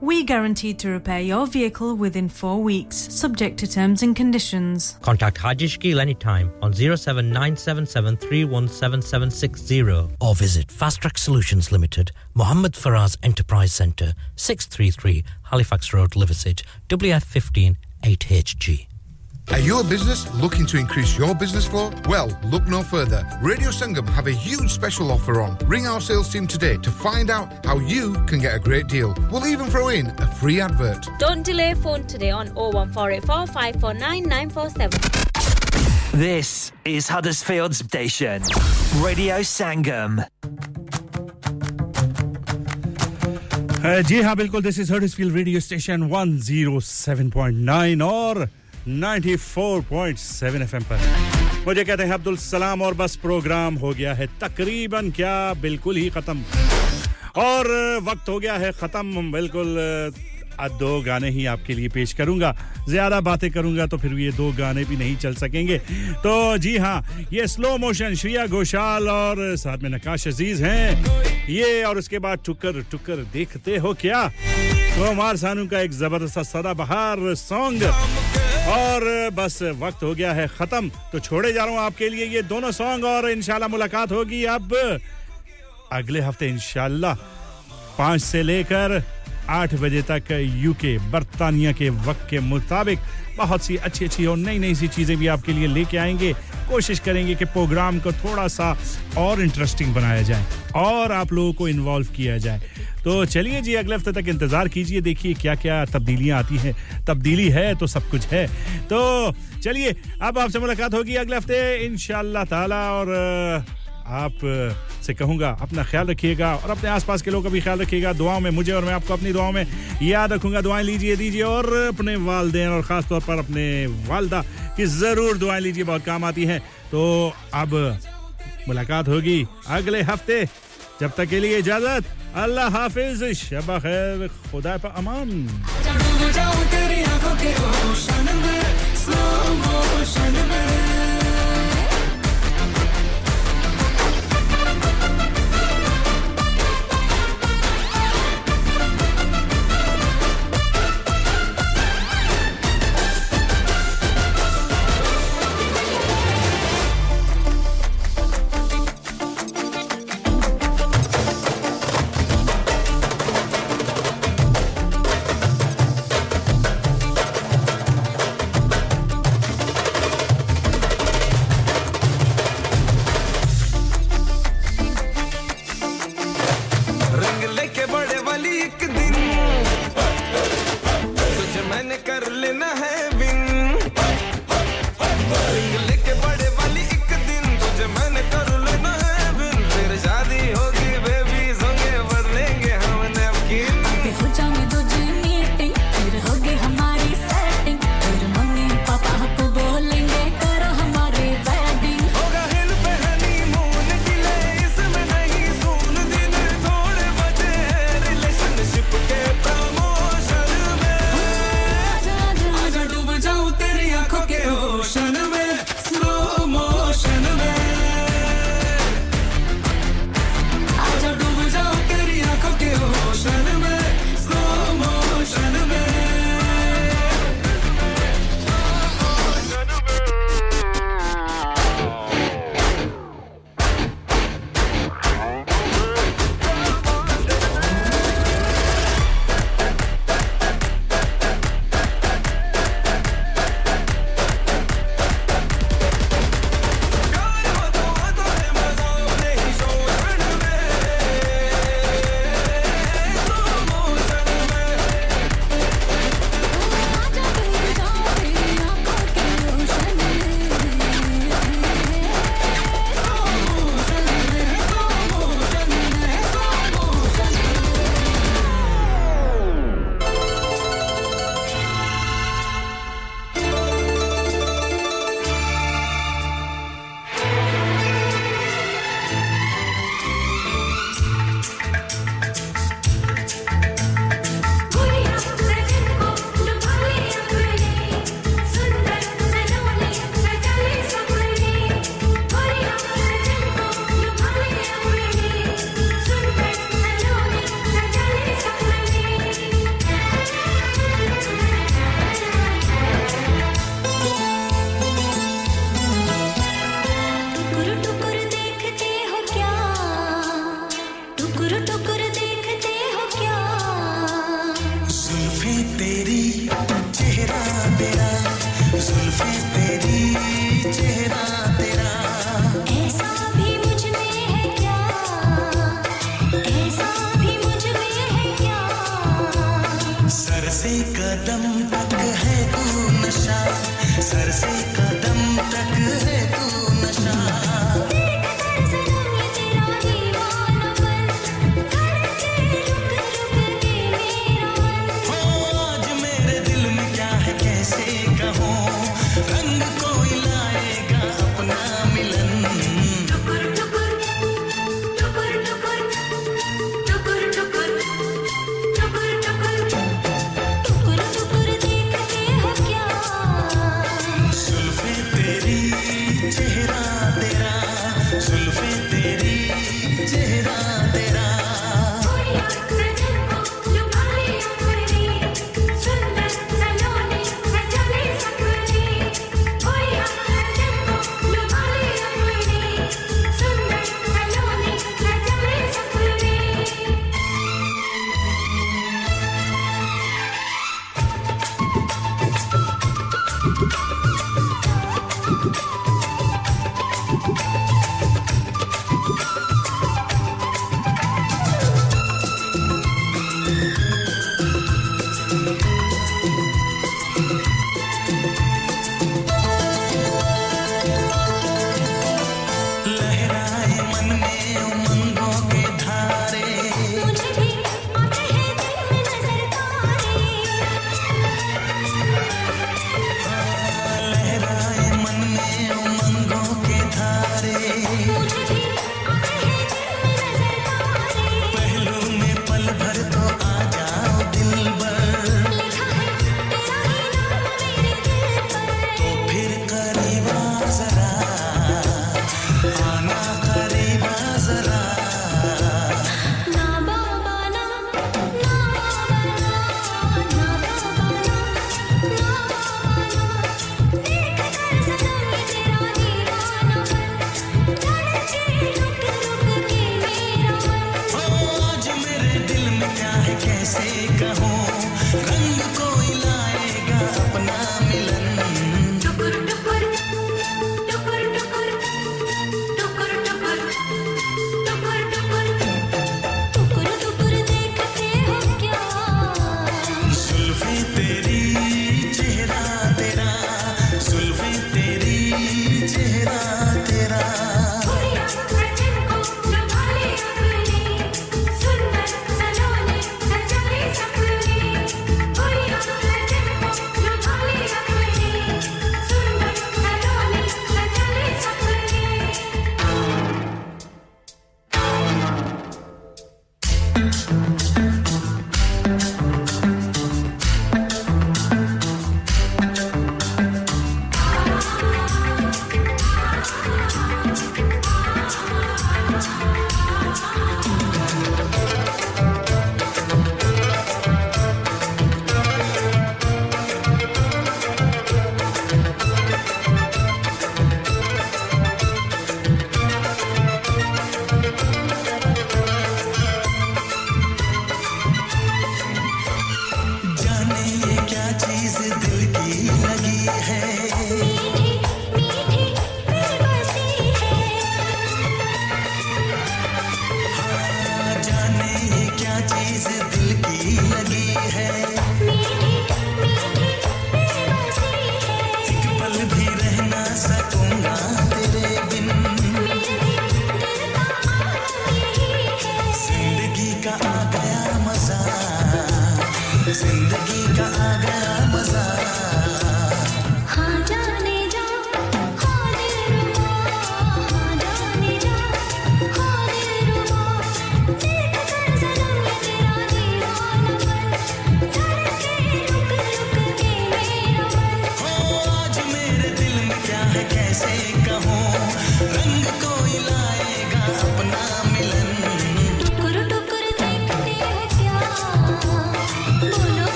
We guarantee to repair your vehicle within 4 weeks, subject to terms and conditions. Contact Haji Shkil anytime on 07977 317760 or visit Fast Track Solutions Limited, Mohammed Faraz Enterprise Centre, 633 Halifax Road, Liversedge, WF15 8HG. Are you a business looking to increase your business flow? Well, look no further. Radio Sangam have a huge special offer on. Ring our sales team today to find out how you can get a great deal. We'll even throw in a free advert. Don't delay, phone today on 01484 549947. This is Huddersfield Station. Radio Sangam. जी हाँ बिल्कुल, this is Huddersfield Radio Station 107.9 और 94.7 FM पर मुझे कहते हैं अब्दुल सलाम और बस प्रोग्राम हो गया है तकरीबन क्या बिल्कुल ही खत्म और वक्त हो गया है खत्म बिल्कुल दो गाने ही आपके लिए पेश करूंगा ज्यादा बातें करूंगा तो फिर ये दो गाने भी नहीं चल सकेंगे तो जी हां ये स्लो मोशन श्रिया घोषाल और साथ में नकाश अजीज हैं ये और उसके बाद टुकर टुकर देखते हो क्या कुमार सानू का एक जबरदस्त सदाबहार सॉन्ग और बस वक्त हो गया है खत्म तो छोड़े जा रहा हूं आपके लिए ये दोनों सॉन्ग और इंशाल्लाह मुलाकात होगी अब अगले हफ्ते इंशाल्लाह 5 से लेकर 8 बजे तक यूके बर्तानिया के वक्त के मुताबिक बहुत सी अच्छी-अच्छी और नई-नई सी चीजें भी आपके लिए लेके आएंगे कोशिश करेंगे कि प्रोग्राम को थोड़ा सा और इंटरेस्टिंग बनाया जाए और आप लोगों को इन्वॉल्व किया जाए तो चलिए जी अगले हफ्ते तक इंतजार कीजिए देखिए क्या-क्या तब्दीलियां आती हैं तब्दीली है तो सब कुछ है तो चलिए अब आपसे मुलाकात होगी अगले हफ्ते इंशाल्लाह ताला और आप से कहूंगा अपना ख्याल रखिएगा और अपने आसपास के लोगों का भी ख्याल रखिएगा दुआओं में मुझे और मैं आपको अपनी दुआओं में याद रखूंगा दुआएं लीजिए दीजिए और अपने वालिदैन और खास तौर पर अपने वालिदा की जरूर दुआएं लीजिए बहुत काम आती हैं तो अब मुलाकात होगी अगले हफ्ते जब तक के लिए इजाजत अल्लाह हाफिज शब खैर खुदा पे अमान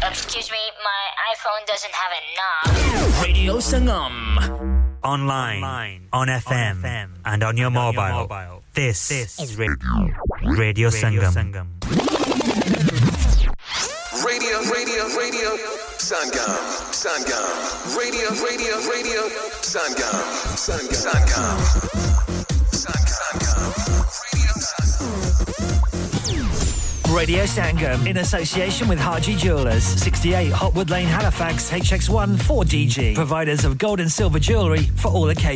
Excuse me, my iPhone doesn't have a knob. Radio Sangam. online, on FM, and on your mobile. This is Radio Sangam. Radio Sangam, Sangam. Radio Sangam, Sangam. Sangam. Radio Sangam in association with Haji Jewellers, 68 Hopwood Lane, Halifax, HX1 4DG. Providers of gold and silver jewellery for all occasions.